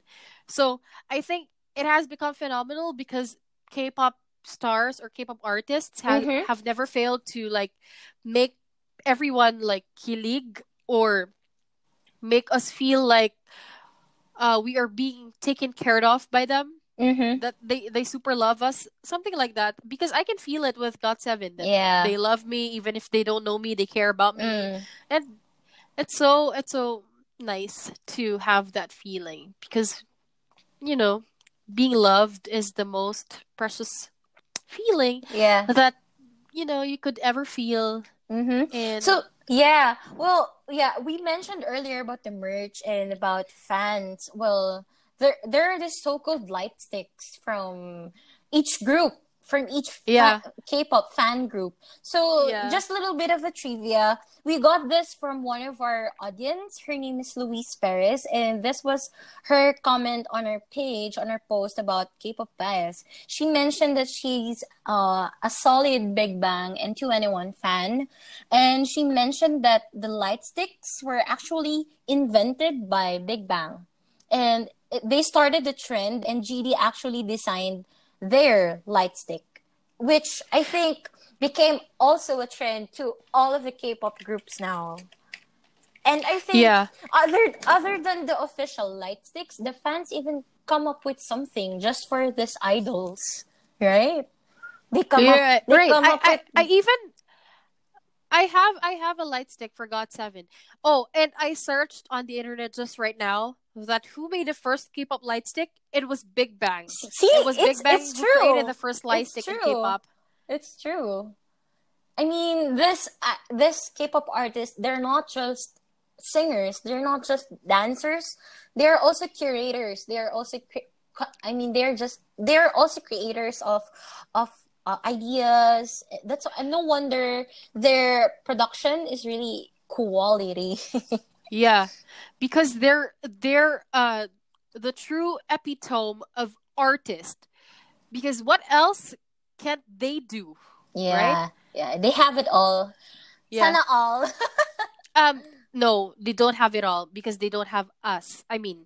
So I think it has become phenomenal because K-pop stars or K-pop artists have, mm-hmm. have never failed to like make everyone like kilig or make us feel like uh, we are being taken care of by them. Mm-hmm. That they, they super love us, something like that. Because I can feel it with G O T seven. That yeah. they love me even if they don't know me. They care about me, mm. and it's so it's so nice to have that feeling because you know. Being loved is the most precious feeling yeah. that, you know, you could ever feel. Mm-hmm. And so, yeah. Well, yeah, we mentioned earlier about the merch and about fans. Well, there, there are these so-called light sticks from each group. from each fa- yeah. K-pop fan group. So yeah. just a little bit of a trivia. We got this from one of our audience. Her name is Louise Perez. And this was her comment on our page, on our post about K-pop bias. She mentioned that she's uh, a solid Big Bang and two N E one fan. And she mentioned that the light sticks were actually invented by Big Bang. And they started the trend, and G D actually designed their light stick, which I think became also a trend to all of the K-pop groups now. And I think yeah. other other than the official light sticks, the fans even come up with something just for these idols, right? They come yeah, up, they right. come I, up I, with... I even... I have I have a light stick for got seven. Oh, and I searched on the internet just right now that who made the first K-pop light stick? It was Big Bang. See, it was it's, Big Bang who created the first light it's stick true. in K-pop. It's true. I mean, this uh, this K-pop artists, they're not just singers, they're not just dancers, they're also curators. They're also cre- I mean, they're just they're also creators of of Uh, ideas. That's and no wonder their production is really quality. Yeah, because they're they're uh the true epitome of artist. Because what else can they do? Yeah, right? Yeah, they have it all. Yeah. Sana all. um, no, they don't have it all because they don't have us. I mean.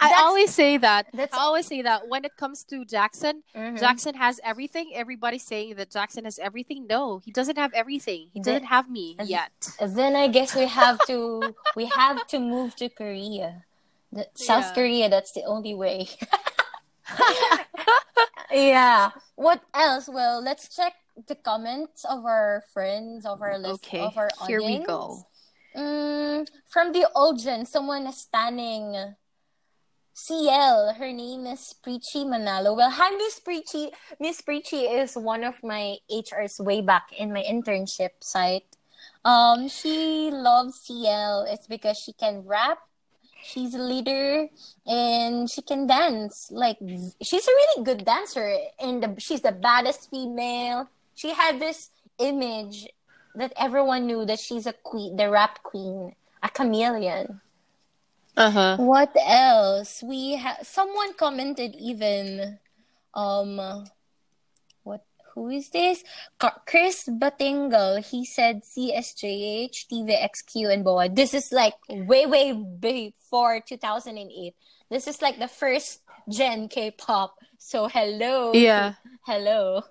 I that's, always say that. That's, I always say that when it comes to Jackson, mm-hmm. Jackson has everything. Everybody's saying that Jackson has everything. No, he doesn't have everything. He doesn't have me yet. Then I guess we have to we have to move to Korea, the, South yeah. Korea. That's the only way. Yeah. What else? Well, let's check the comments of our friends, of our list, okay. of our audience. Here we go. Mm, from the old gen, someone is standing. C L, her name is Preachy Manalo. Well, hi, Miss Preachy. Miss Preachy is one of my H Rs way back in my internship site. Um, she loves C L. It's because she can rap, she's a leader, and she can dance. Like, she's a really good dancer, and the, she's the baddest female. She had this image that everyone knew that she's a queen, the rap queen, a chameleon. Uh-huh. What else? We ha- someone commented even um what who is this? Car- Chris Batingal. He said C S J H, T V X Q and B O A. This is like way way before two thousand eight. This is like the first gen K-pop. So hello. Yeah. Hello.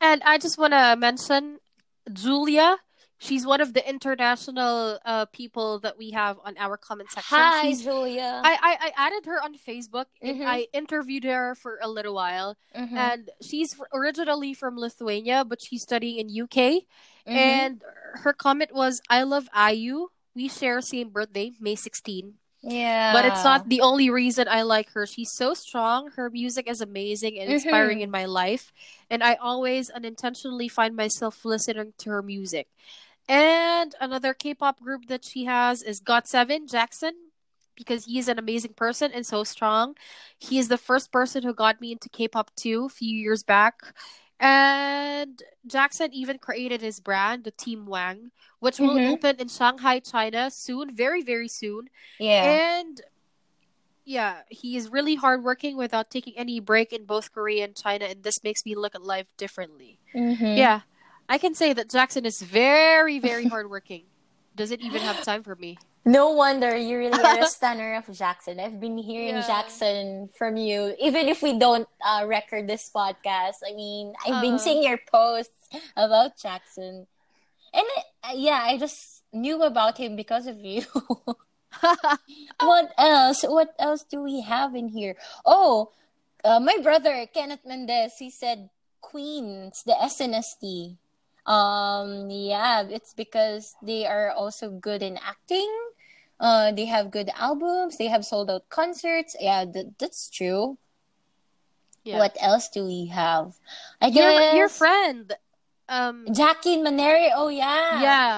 And I just want to mention Julia. She's one of the international uh, people that we have on our comment section. Hi, She's, Julia. I, I, I added her on Facebook. Mm-hmm. And I interviewed her for a little while. Mm-hmm. And she's originally from Lithuania, but she's studying in U K. Mm-hmm. And her comment was, I love I U. We share same birthday, May sixteenth. Yeah. But it's not the only reason I like her. She's so strong. Her music is amazing and inspiring mm-hmm. in my life. And I always unintentionally find myself listening to her music. And another K-pop group that she has is got seven, Jackson, because he is an amazing person and so strong. He is the first person who got me into K-pop too, a few years back. And Jackson even created his brand, the Team Wang, which mm-hmm. will open in Shanghai, China soon, very, very soon. Yeah. And yeah, he is really hardworking without taking any break in both Korea and China. And this makes me look at life differently. Mm-hmm. Yeah. I can say that Jackson is very, very hardworking. Doesn't even have time for me. No wonder you really are a stunner of Jackson. I've been hearing yeah. Jackson from you, even if we don't uh, record this podcast. I mean, I've uh, been seeing your posts about Jackson. And uh, yeah, I just knew about him because of you. What else? What else do we have in here? Oh, uh, my brother, Kenneth Mendez, he said Queens, the S N S D. Um, yeah, it's because they are also good in acting. Uh, they have good albums. They have sold out concerts. Yeah, th- that's true. Yeah. What else do we have? I guess your, your friend, um, Jackie Maneri. Oh yeah, yeah,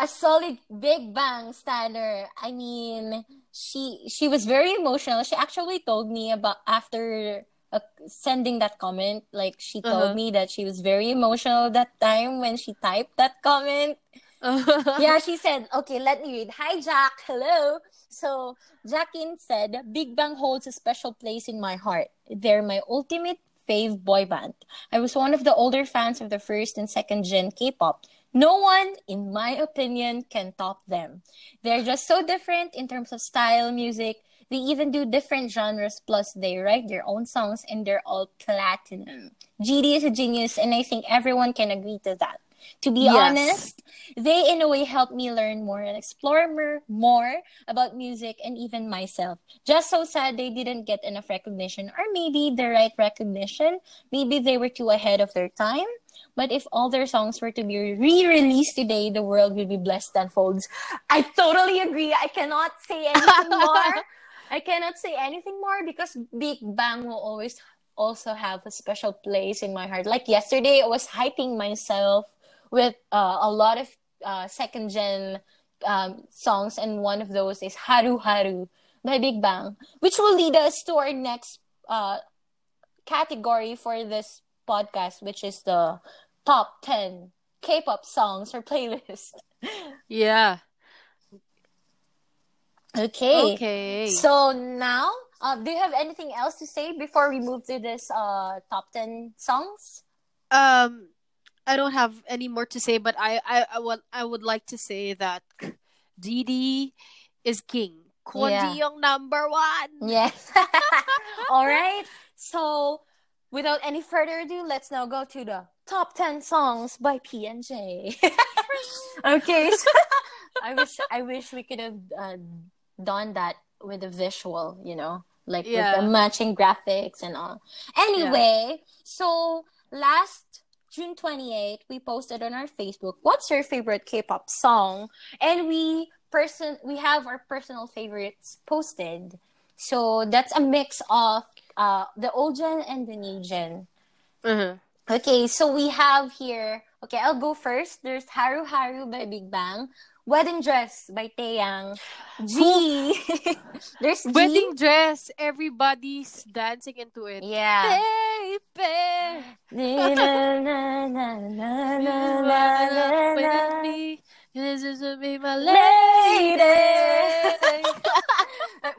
a solid Big Bang standard. I mean, she she was very emotional. She actually told me about after uh, sending that comment. Like, she told uh-huh. me that she was very emotional that time when she typed that comment. Uh-huh. Yeah, she said, okay, let me read. Hi, Jack. Hello. So, Jackin said, Big Bang holds a special place in my heart. They're my ultimate fave boy band. I was one of the older fans of the first and second gen K-pop. No one, in my opinion, can top them. They're just so different in terms of style, music. They even do different genres, plus they write their own songs, and they're all platinum. G D is a genius, and I think everyone can agree to that. To be yes. honest, they in a way helped me learn more and explore more, more about music and even myself. Just so sad they didn't get enough recognition, or maybe the right recognition. Maybe they were too ahead of their time. But if all their songs were to be re-released today, the world would be blessed unfolds. I totally agree. I cannot say anything more. I cannot say anything more because Big Bang will always also have a special place in my heart. Like yesterday, I was hyping myself with uh, a lot of uh, second-gen um, songs, and one of those is Haru Haru by Big Bang, which will lead us to our next uh, category for this podcast, which is the top ten K-pop songs or playlist. Yeah. Okay. Okay. So now, uh, do you have anything else to say before we move to this uh top ten songs? Um, I don't have any more to say, but I I I would I would like to say that D D is king. Kwon yeah. Ji-young number one. Yes. All right. So, without any further ado, let's now go to the top ten songs by P N J. Okay, so I wish I wish we could have uh, done that with a visual, you know, like yeah. with the matching graphics and all. Anyway, yeah. so last June twenty-eighth, we posted on our Facebook, "What's your favorite K-pop song?" and we person we have our personal favorites posted. So that's a mix of Uh, the old gen and the new gen. Mm-hmm. Okay, so we have here... Okay, I'll go first. There's Haru Haru by Big Bang. Wedding Dress by Taeyang. G. There's G. Wedding Dress. Everybody's dancing into it. Yeah. Baby. Na, na, na, na, na, na, na. This is to be my lady.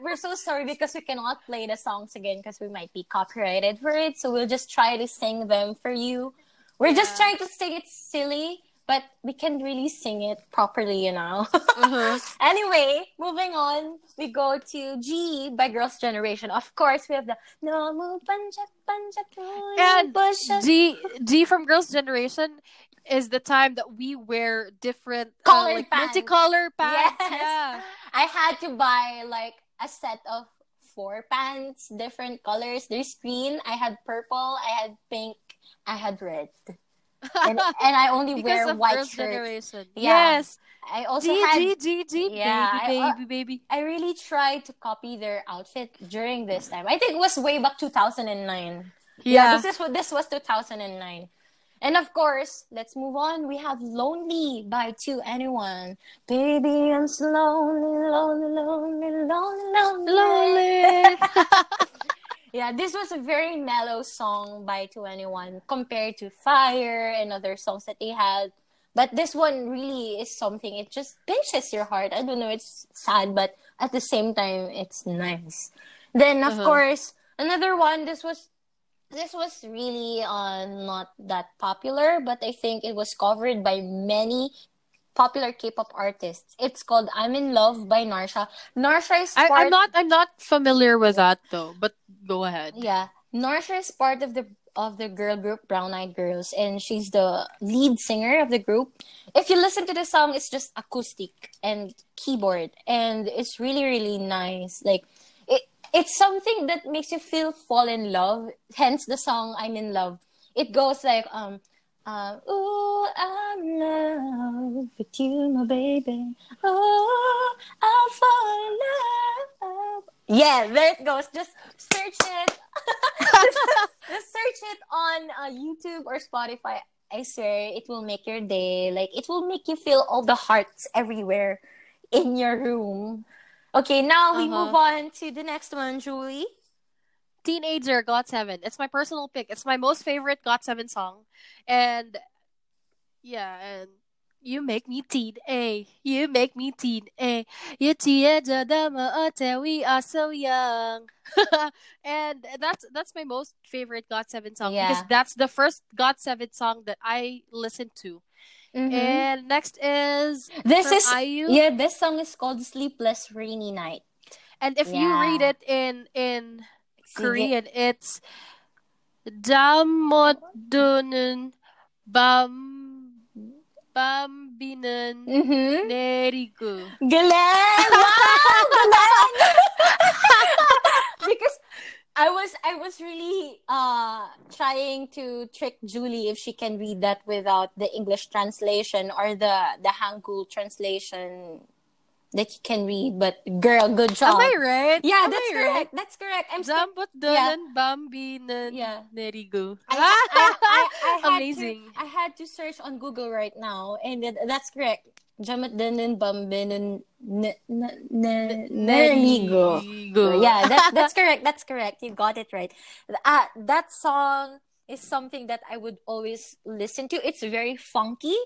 We're so sorry because we cannot play the songs again because we might be copyrighted for it. So we'll just try to sing them for you. We're yeah. just trying to sing it silly, but we can really sing it properly, you know. Mm-hmm. Anyway, moving on, we go to G by Girls' Generation. Of course, we have the No Panjak Panjak. G G from Girls' Generation is the time that we wear different color uh, like pants. Multicolor pants. Yes. Yeah. I had to buy like a set of four pants, different colors. There's green, I had purple, I had pink, I had red. And, and I only wear white Girls' shirts. Yeah. Yes. I also G, had... G, G, G, yeah, baby, I, baby, baby. I really tried to copy their outfit during this time. I think it was way back two thousand nine. Yeah. yeah this is what this was two thousand nine. And of course, let's move on. We have Lonely by two N E one. Baby, I'm so lonely, lonely, lonely, lonely, lonely. Yeah, this was a very mellow song by two N E one compared to Fire and other songs that they had. But this one really is something. It just pinches your heart. I don't know, it's sad, but at the same time, it's nice. Then, of uh-huh. course, another one, this was... This was really uh, not that popular, but I think it was covered by many popular K-pop artists. It's called "I'm in Love" by Narsha. Narsha is part... I, I'm not. I'm not familiar with that though. But go ahead. Yeah, Narsha is part of the of the girl group Brown Eyed Girls, and she's the lead singer of the group. If you listen to the song, it's just acoustic and keyboard, and it's really really nice. Like. It's something that makes you feel fall in love. Hence the song "I'm in Love." It goes like um, uh, "Ooh, I'm in love with you, my baby. Oh, I'll fall in love." Yeah, there it goes. Just search it. just, just search it on uh, YouTube or Spotify. I swear, it will make your day. Like it will make you feel all the hearts everywhere in your room. Okay, now we uh-huh. move on to the next one, Julie. Teenager, got seven. It's my personal pick. It's my most favorite got seven song. And yeah, and you make me teen A. You make me teen A. You teenager, we are so young. And that's that's my most favorite got seven song, yeah, because that's the first got seven song that I listened to. Mm-hmm. And next is this is I U. Yeah, this song is called Sleepless Rainy Night. And if yeah. you read it in in Sige. Korean, it's Damodunun Bam Bambinun mm-hmm. Neriku. Galing! Wow! Galing! Because I was I was really uh trying to trick Julie if she can read that without the English translation or the, the Hangul translation that you can read. But girl, good job. Am I right? Yeah, Am that's I correct. Right? That's correct. I'm still... yeah. yeah. I, I, I, I had Amazing. To, I had to search on Google right now, and that's correct. Jamatdanan Bambinun Nerigo. Yeah, that, that's correct. That's correct. You got it right. Uh, that song is something that I would always listen to. It's very funky.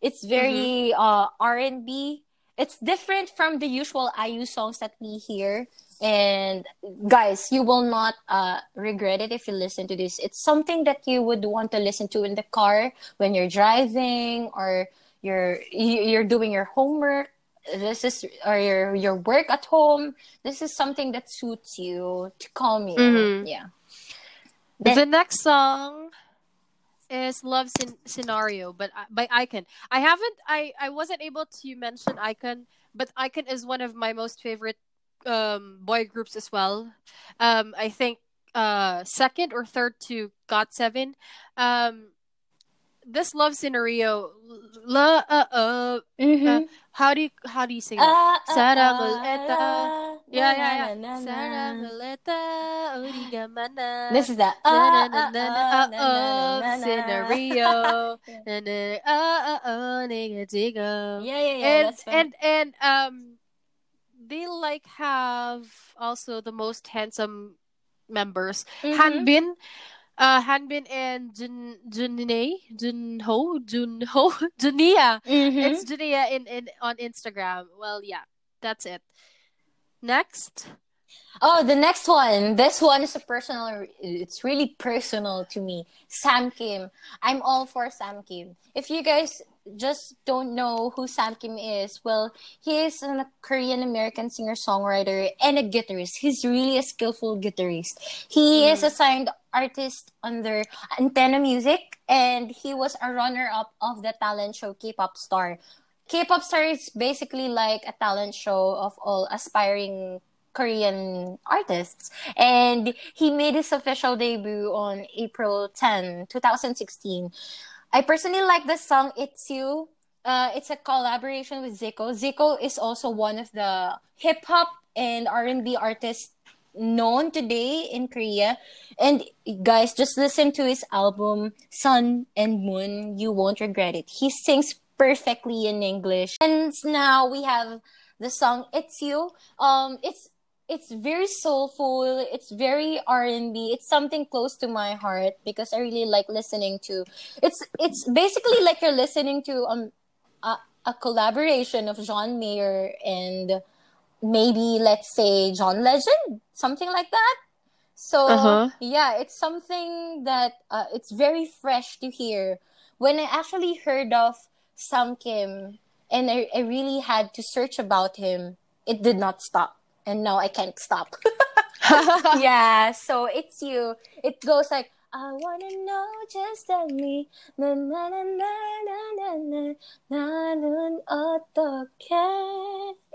It's very mm-hmm. uh, R and B. It's different from the usual I U songs that we hear. And guys, you will not uh, regret it if you listen to this. It's something that you would want to listen to in the car when you're driving or... You're you're doing your homework. This is or your your work at home. This is something that suits you to calm you. Mm-hmm. Yeah. Then, the next song is "Love Sin- Scenario," but by Icon. I haven't. I, I wasn't able to mention Icon, but Icon is one of my most favorite um, boy groups as well. Um, I think uh, second or third to got seven. Um, This love scenario, la uh uh, mm-hmm. uh how do you how do you sing it? Uh, uh, uh, yeah yeah yeah. This is that scenario. Yeah yeah yeah. And and and um, they like have also the most handsome members. Mm-hmm. Hanbin. Uh, Hanbin and Jun Junhye Junho Junho Junia. Mm-hmm. It's Junia in, in on Instagram. Well, yeah, that's it. Next, oh, the next one. This one is a personal. It's really personal to me. Sam Kim. I'm all for Sam Kim. If you guys just don't know who Sam Kim is, well, he is a Korean American singer-songwriter and a guitarist. He's really a skillful guitarist. He mm. is a signed artist under Antenna Music, and he was a runner-up of the talent show K-pop Star. K-pop Star is basically like a talent show of all aspiring Korean artists, and he made his official debut on April tenth, twenty sixteen. I personally like the song It's You. Uh, it's a collaboration with Zico. Zico is also one of the hip-hop and R and B artists known today in Korea. And guys, just listen to his album, Sun and Moon. You won't regret it. He sings perfectly in English. And now we have the song It's You. Um, it's It's very soulful. It's very R and B. It's something close to my heart because I really like listening to. It's it's basically like you're listening to um a, a collaboration of John Mayer and maybe let's say John Legend, something like that. So uh-huh. yeah, it's something that uh, it's very fresh to hear. When I actually heard of Sam Kim and I, I really had to search about him, it did not stop. And now I can't stop. Yeah, so It's You. It goes like, I wanna know, just tell me. Na na na na na na na na na.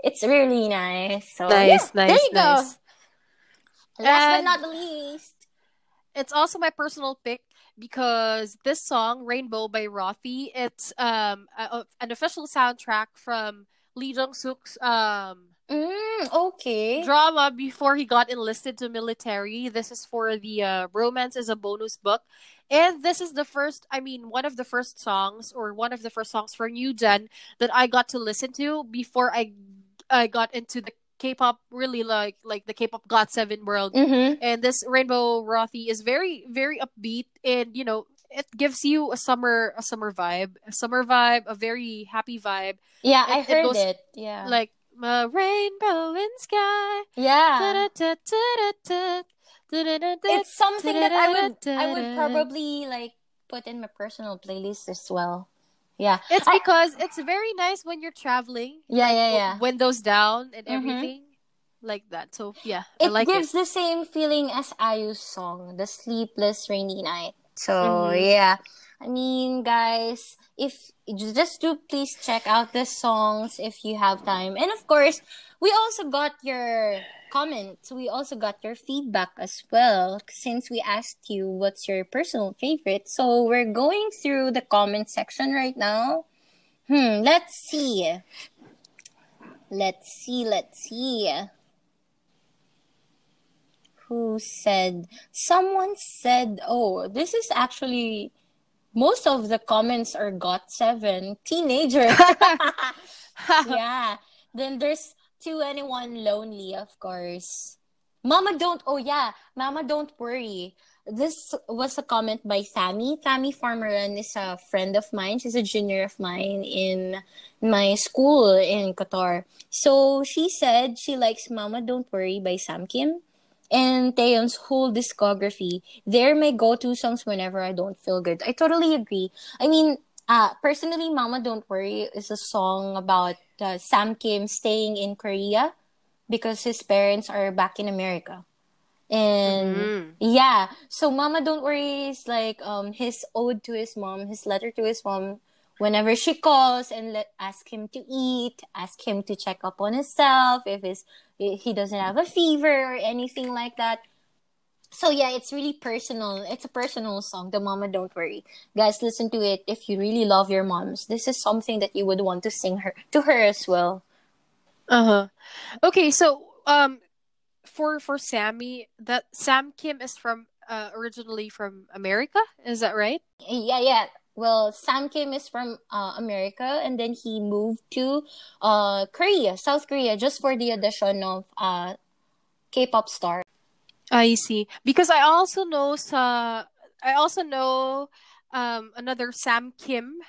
It's really nice. So, nice, yeah, nice, there you nice. Go. Last and but not the least. It's also my personal pick because this song, Rainbow by Roffy, it's um a, an official soundtrack from Lee Jong-suk's um. Mm, okay. Drama before he got enlisted to military. This is for the uh, Romance is a Bonus book. And this is the first, I mean, one of the first songs or one of the first songs for New Gen that I got to listen to before I I got into the K-pop really like like the K-pop got seven world. Mm-hmm. And this Rainbow Rothie is very, very upbeat, and you know, it gives you a summer a summer vibe, a summer vibe, a very happy vibe. Yeah, it, I heard it. Goes, it. Yeah. Like a rainbow in sky. Yeah. It's something that I would I would probably like put in my personal playlist as well. Yeah. It's because I, it's very nice when you're traveling. Yeah, yeah, yeah. Windows down and everything. Mm-hmm. Like that. So, yeah. It I like gives it. the same feeling as I U's song, The Sleepless Rainy Night. So, mm-hmm. yeah. I mean, guys, if just do please check out the songs if you have time. And of course, we also got your comments. We also got your feedback as well, since we asked you what's your personal favorite. So we're going through the comment section right now. Hmm, let's see. Let's see, let's see. Who said? Someone said, oh, this is actually... most of the comments are got seven teenager. Yeah. Then there's two N E one Lonely, of course. Mama don't oh yeah, Mama don't worry. This was a comment by Tammy. Tammy Farmeran is a friend of mine. She's a junior of mine in my school in Qatar. So she said she likes Mama Don't Worry by Sam Kim. And Taeyeon's whole discography. They're my go-to songs whenever I don't feel good. I totally agree. I mean, uh, personally, Mama Don't Worry is a song about uh, Sam Kim staying in Korea because his parents are back in America. And mm-hmm. yeah, so Mama Don't Worry is like um, his ode to his mom, his letter to his mom. Whenever she calls and let ask him to eat, ask him to check up on himself, if his if he doesn't have a fever or anything like that. So yeah, it's really personal. It's a personal song, the Mama Don't Worry. Guys, listen to it if you really love your moms. This is something that you would want to sing her to her as well. Uh-huh. Okay, so um for for Sammy, that Sam Kim is from uh, originally from America, is that right? Yeah, yeah. Well, Sam Kim is from uh, America, and then he moved to uh, Korea, South Korea, just for the audition of uh, K-pop star. I see. Because I also know, uh, I also know um, another Sam Kim.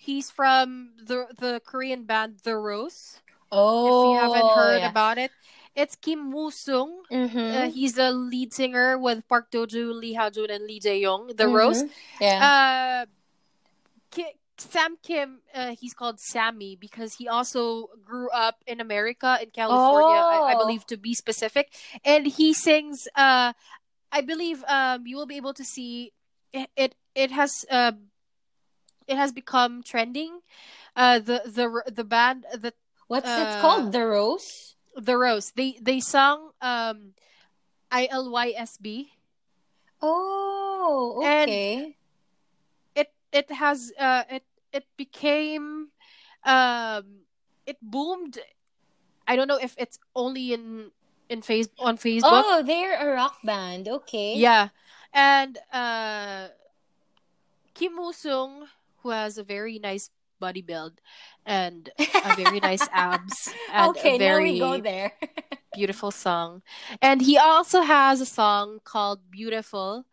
He's from the the Korean band The Rose. Oh, if you haven't heard yeah. about it, it's Kim Woo Sung. Mm-hmm. Uh, he's a lead singer with Park Do-ju, Lee Ha-jun, and Lee Jae-yong. The mm-hmm. Rose. Yeah. Uh, Ki- Sam Kim, uh, he's called Sammy because he also grew up in America, in California, oh. I-, I believe, to be specific. And he sings, uh, I believe um, you will be able to see, it It, it has... Uh, it has become trending. Uh, the, the, the band... The, What's uh, it called? The Rose? The Rose. They they sung um, I L Y S B. Oh, okay. And it it has uh, it it became um, it boomed. I don't know if it's only in in face on Facebook. Oh, they're a rock band. Okay. Yeah, and uh, Kim Woo Sung, who has a very nice body build and a very nice abs and okay, a very now we go there. Beautiful song, and he also has a song called Beautiful.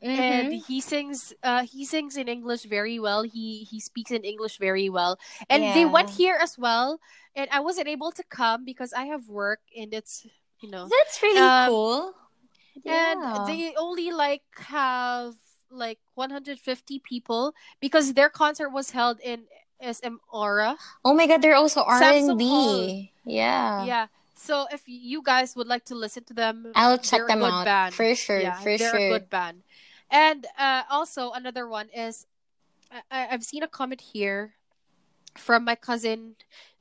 Mm-hmm. And he sings uh he sings in English very well. He he speaks in English very well, and yeah. they went here as well, and I wasn't able to come because I have work, and it's, you know, that's really um, cool. Yeah. And they only like have like one hundred fifty people because their concert was held in S M Aura. Oh my god, they're also R and B. Yeah. Yeah. So if you guys would like to listen to them, I'll check them out. Band. For sure. Yeah, for they're sure. They're a good band. And uh, also another one is I- I've seen a comment here from my cousin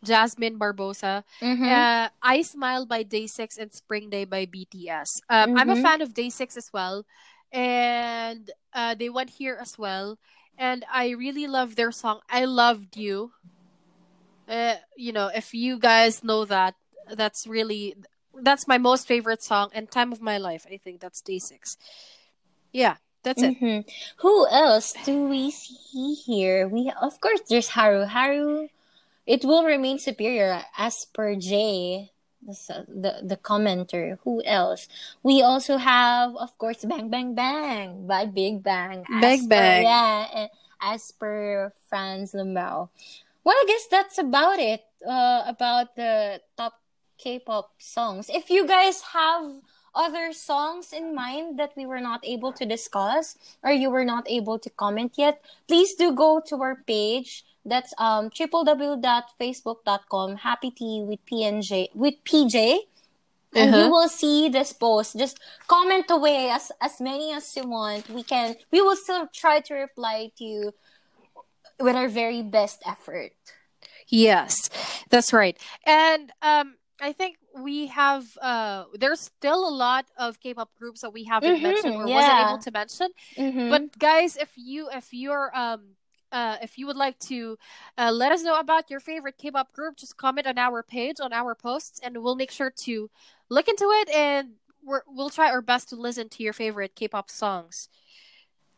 Jasmine Barbosa. Mm-hmm. Uh, I Smile by Day six and Spring Day by B T S. Um, mm-hmm. I'm a fan of Day six as well. And uh, they went here as well, and I really love their song "I Loved You." Uh, you know, if you guys know that, that's really that's my most favorite song and time of my life. I think that's Day six. Yeah, that's it. Mm-hmm. Who else do we see here? We of course there's Haru. Haru, it will remain superior as per Jay. the the commenter. Who else? We also have, of course, Bang Bang Bang by Big Bang. As Big per, Bang. Yeah, as per Franz Lamau. Well, I guess that's about it. Uh, about the top K-pop songs. If you guys have other songs in mind that we were not able to discuss or you were not able to comment yet, please do go to our page. That's um www dot facebook dot com Happy Tea with P N J with P J, and uh-huh. you will see this post. Just comment away as as many as you want. We can we will still try to reply to you with our very best effort. Yes, that's right. And um, I think we have uh, there's still a lot of K-pop groups that we haven't mm-hmm, mentioned or yeah. wasn't able to mention. Mm-hmm. But guys, if you if you're um. Uh, if you would like to uh, let us know about your favorite K-pop group, just comment on our page, on our posts, and we'll make sure to look into it, and we're, we'll try our best to listen to your favorite K-pop songs.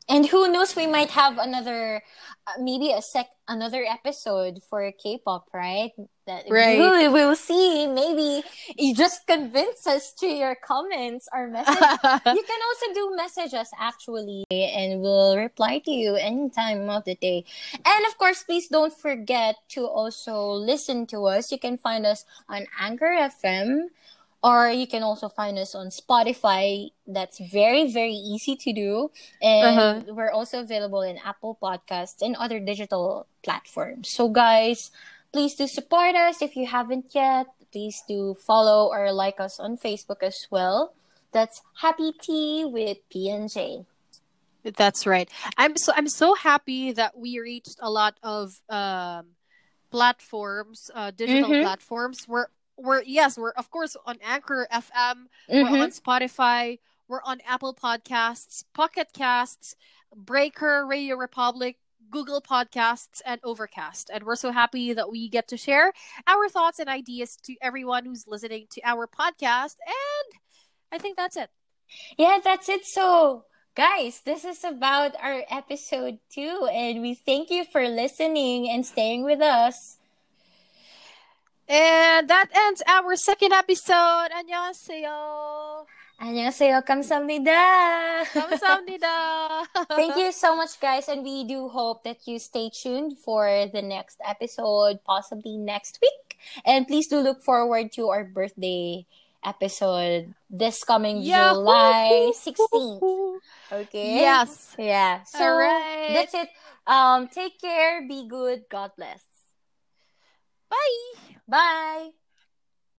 And who knows, we might have another, uh, maybe a sec, another episode for K-pop, right? That right. We will see. Maybe you just convince us to your comments or message. You can also do messages actually, and we'll reply to you any time of the day. And of course, please don't forget to also listen to us. You can find us on Anchor F M. Or you can also find us on Spotify. That's very, very easy to do. And uh-huh. we're also available in Apple Podcasts and other digital platforms. So guys, please do support us if you haven't yet. Please do follow or like us on Facebook as well. That's Happy Tea with P N J. That's right. I'm so I'm so happy that we reached a lot of um, platforms, uh, digital mm-hmm. platforms. We're We're yes, we're of course on Anchor F M, mm-hmm. we're on Spotify, we're on Apple Podcasts, Pocket Casts, Breaker, Radio Republic, Google Podcasts, and Overcast. And we're so happy that we get to share our thoughts and ideas to everyone who's listening to our podcast. And I think that's it. Yeah, that's it. So guys, this is about our episode two, and we thank you for listening and staying with us. And that ends our second episode. 안녕하세요. 안녕하세요. 감사합니다. 감사합니다. Thank you so much, guys. And we do hope that you stay tuned for the next episode, possibly next week. And please do look forward to our birthday episode this coming yeah. July sixteenth. Okay? Yes. Yeah. So all right. That's it. Um, take care. Be good. God bless. Bye. Bye.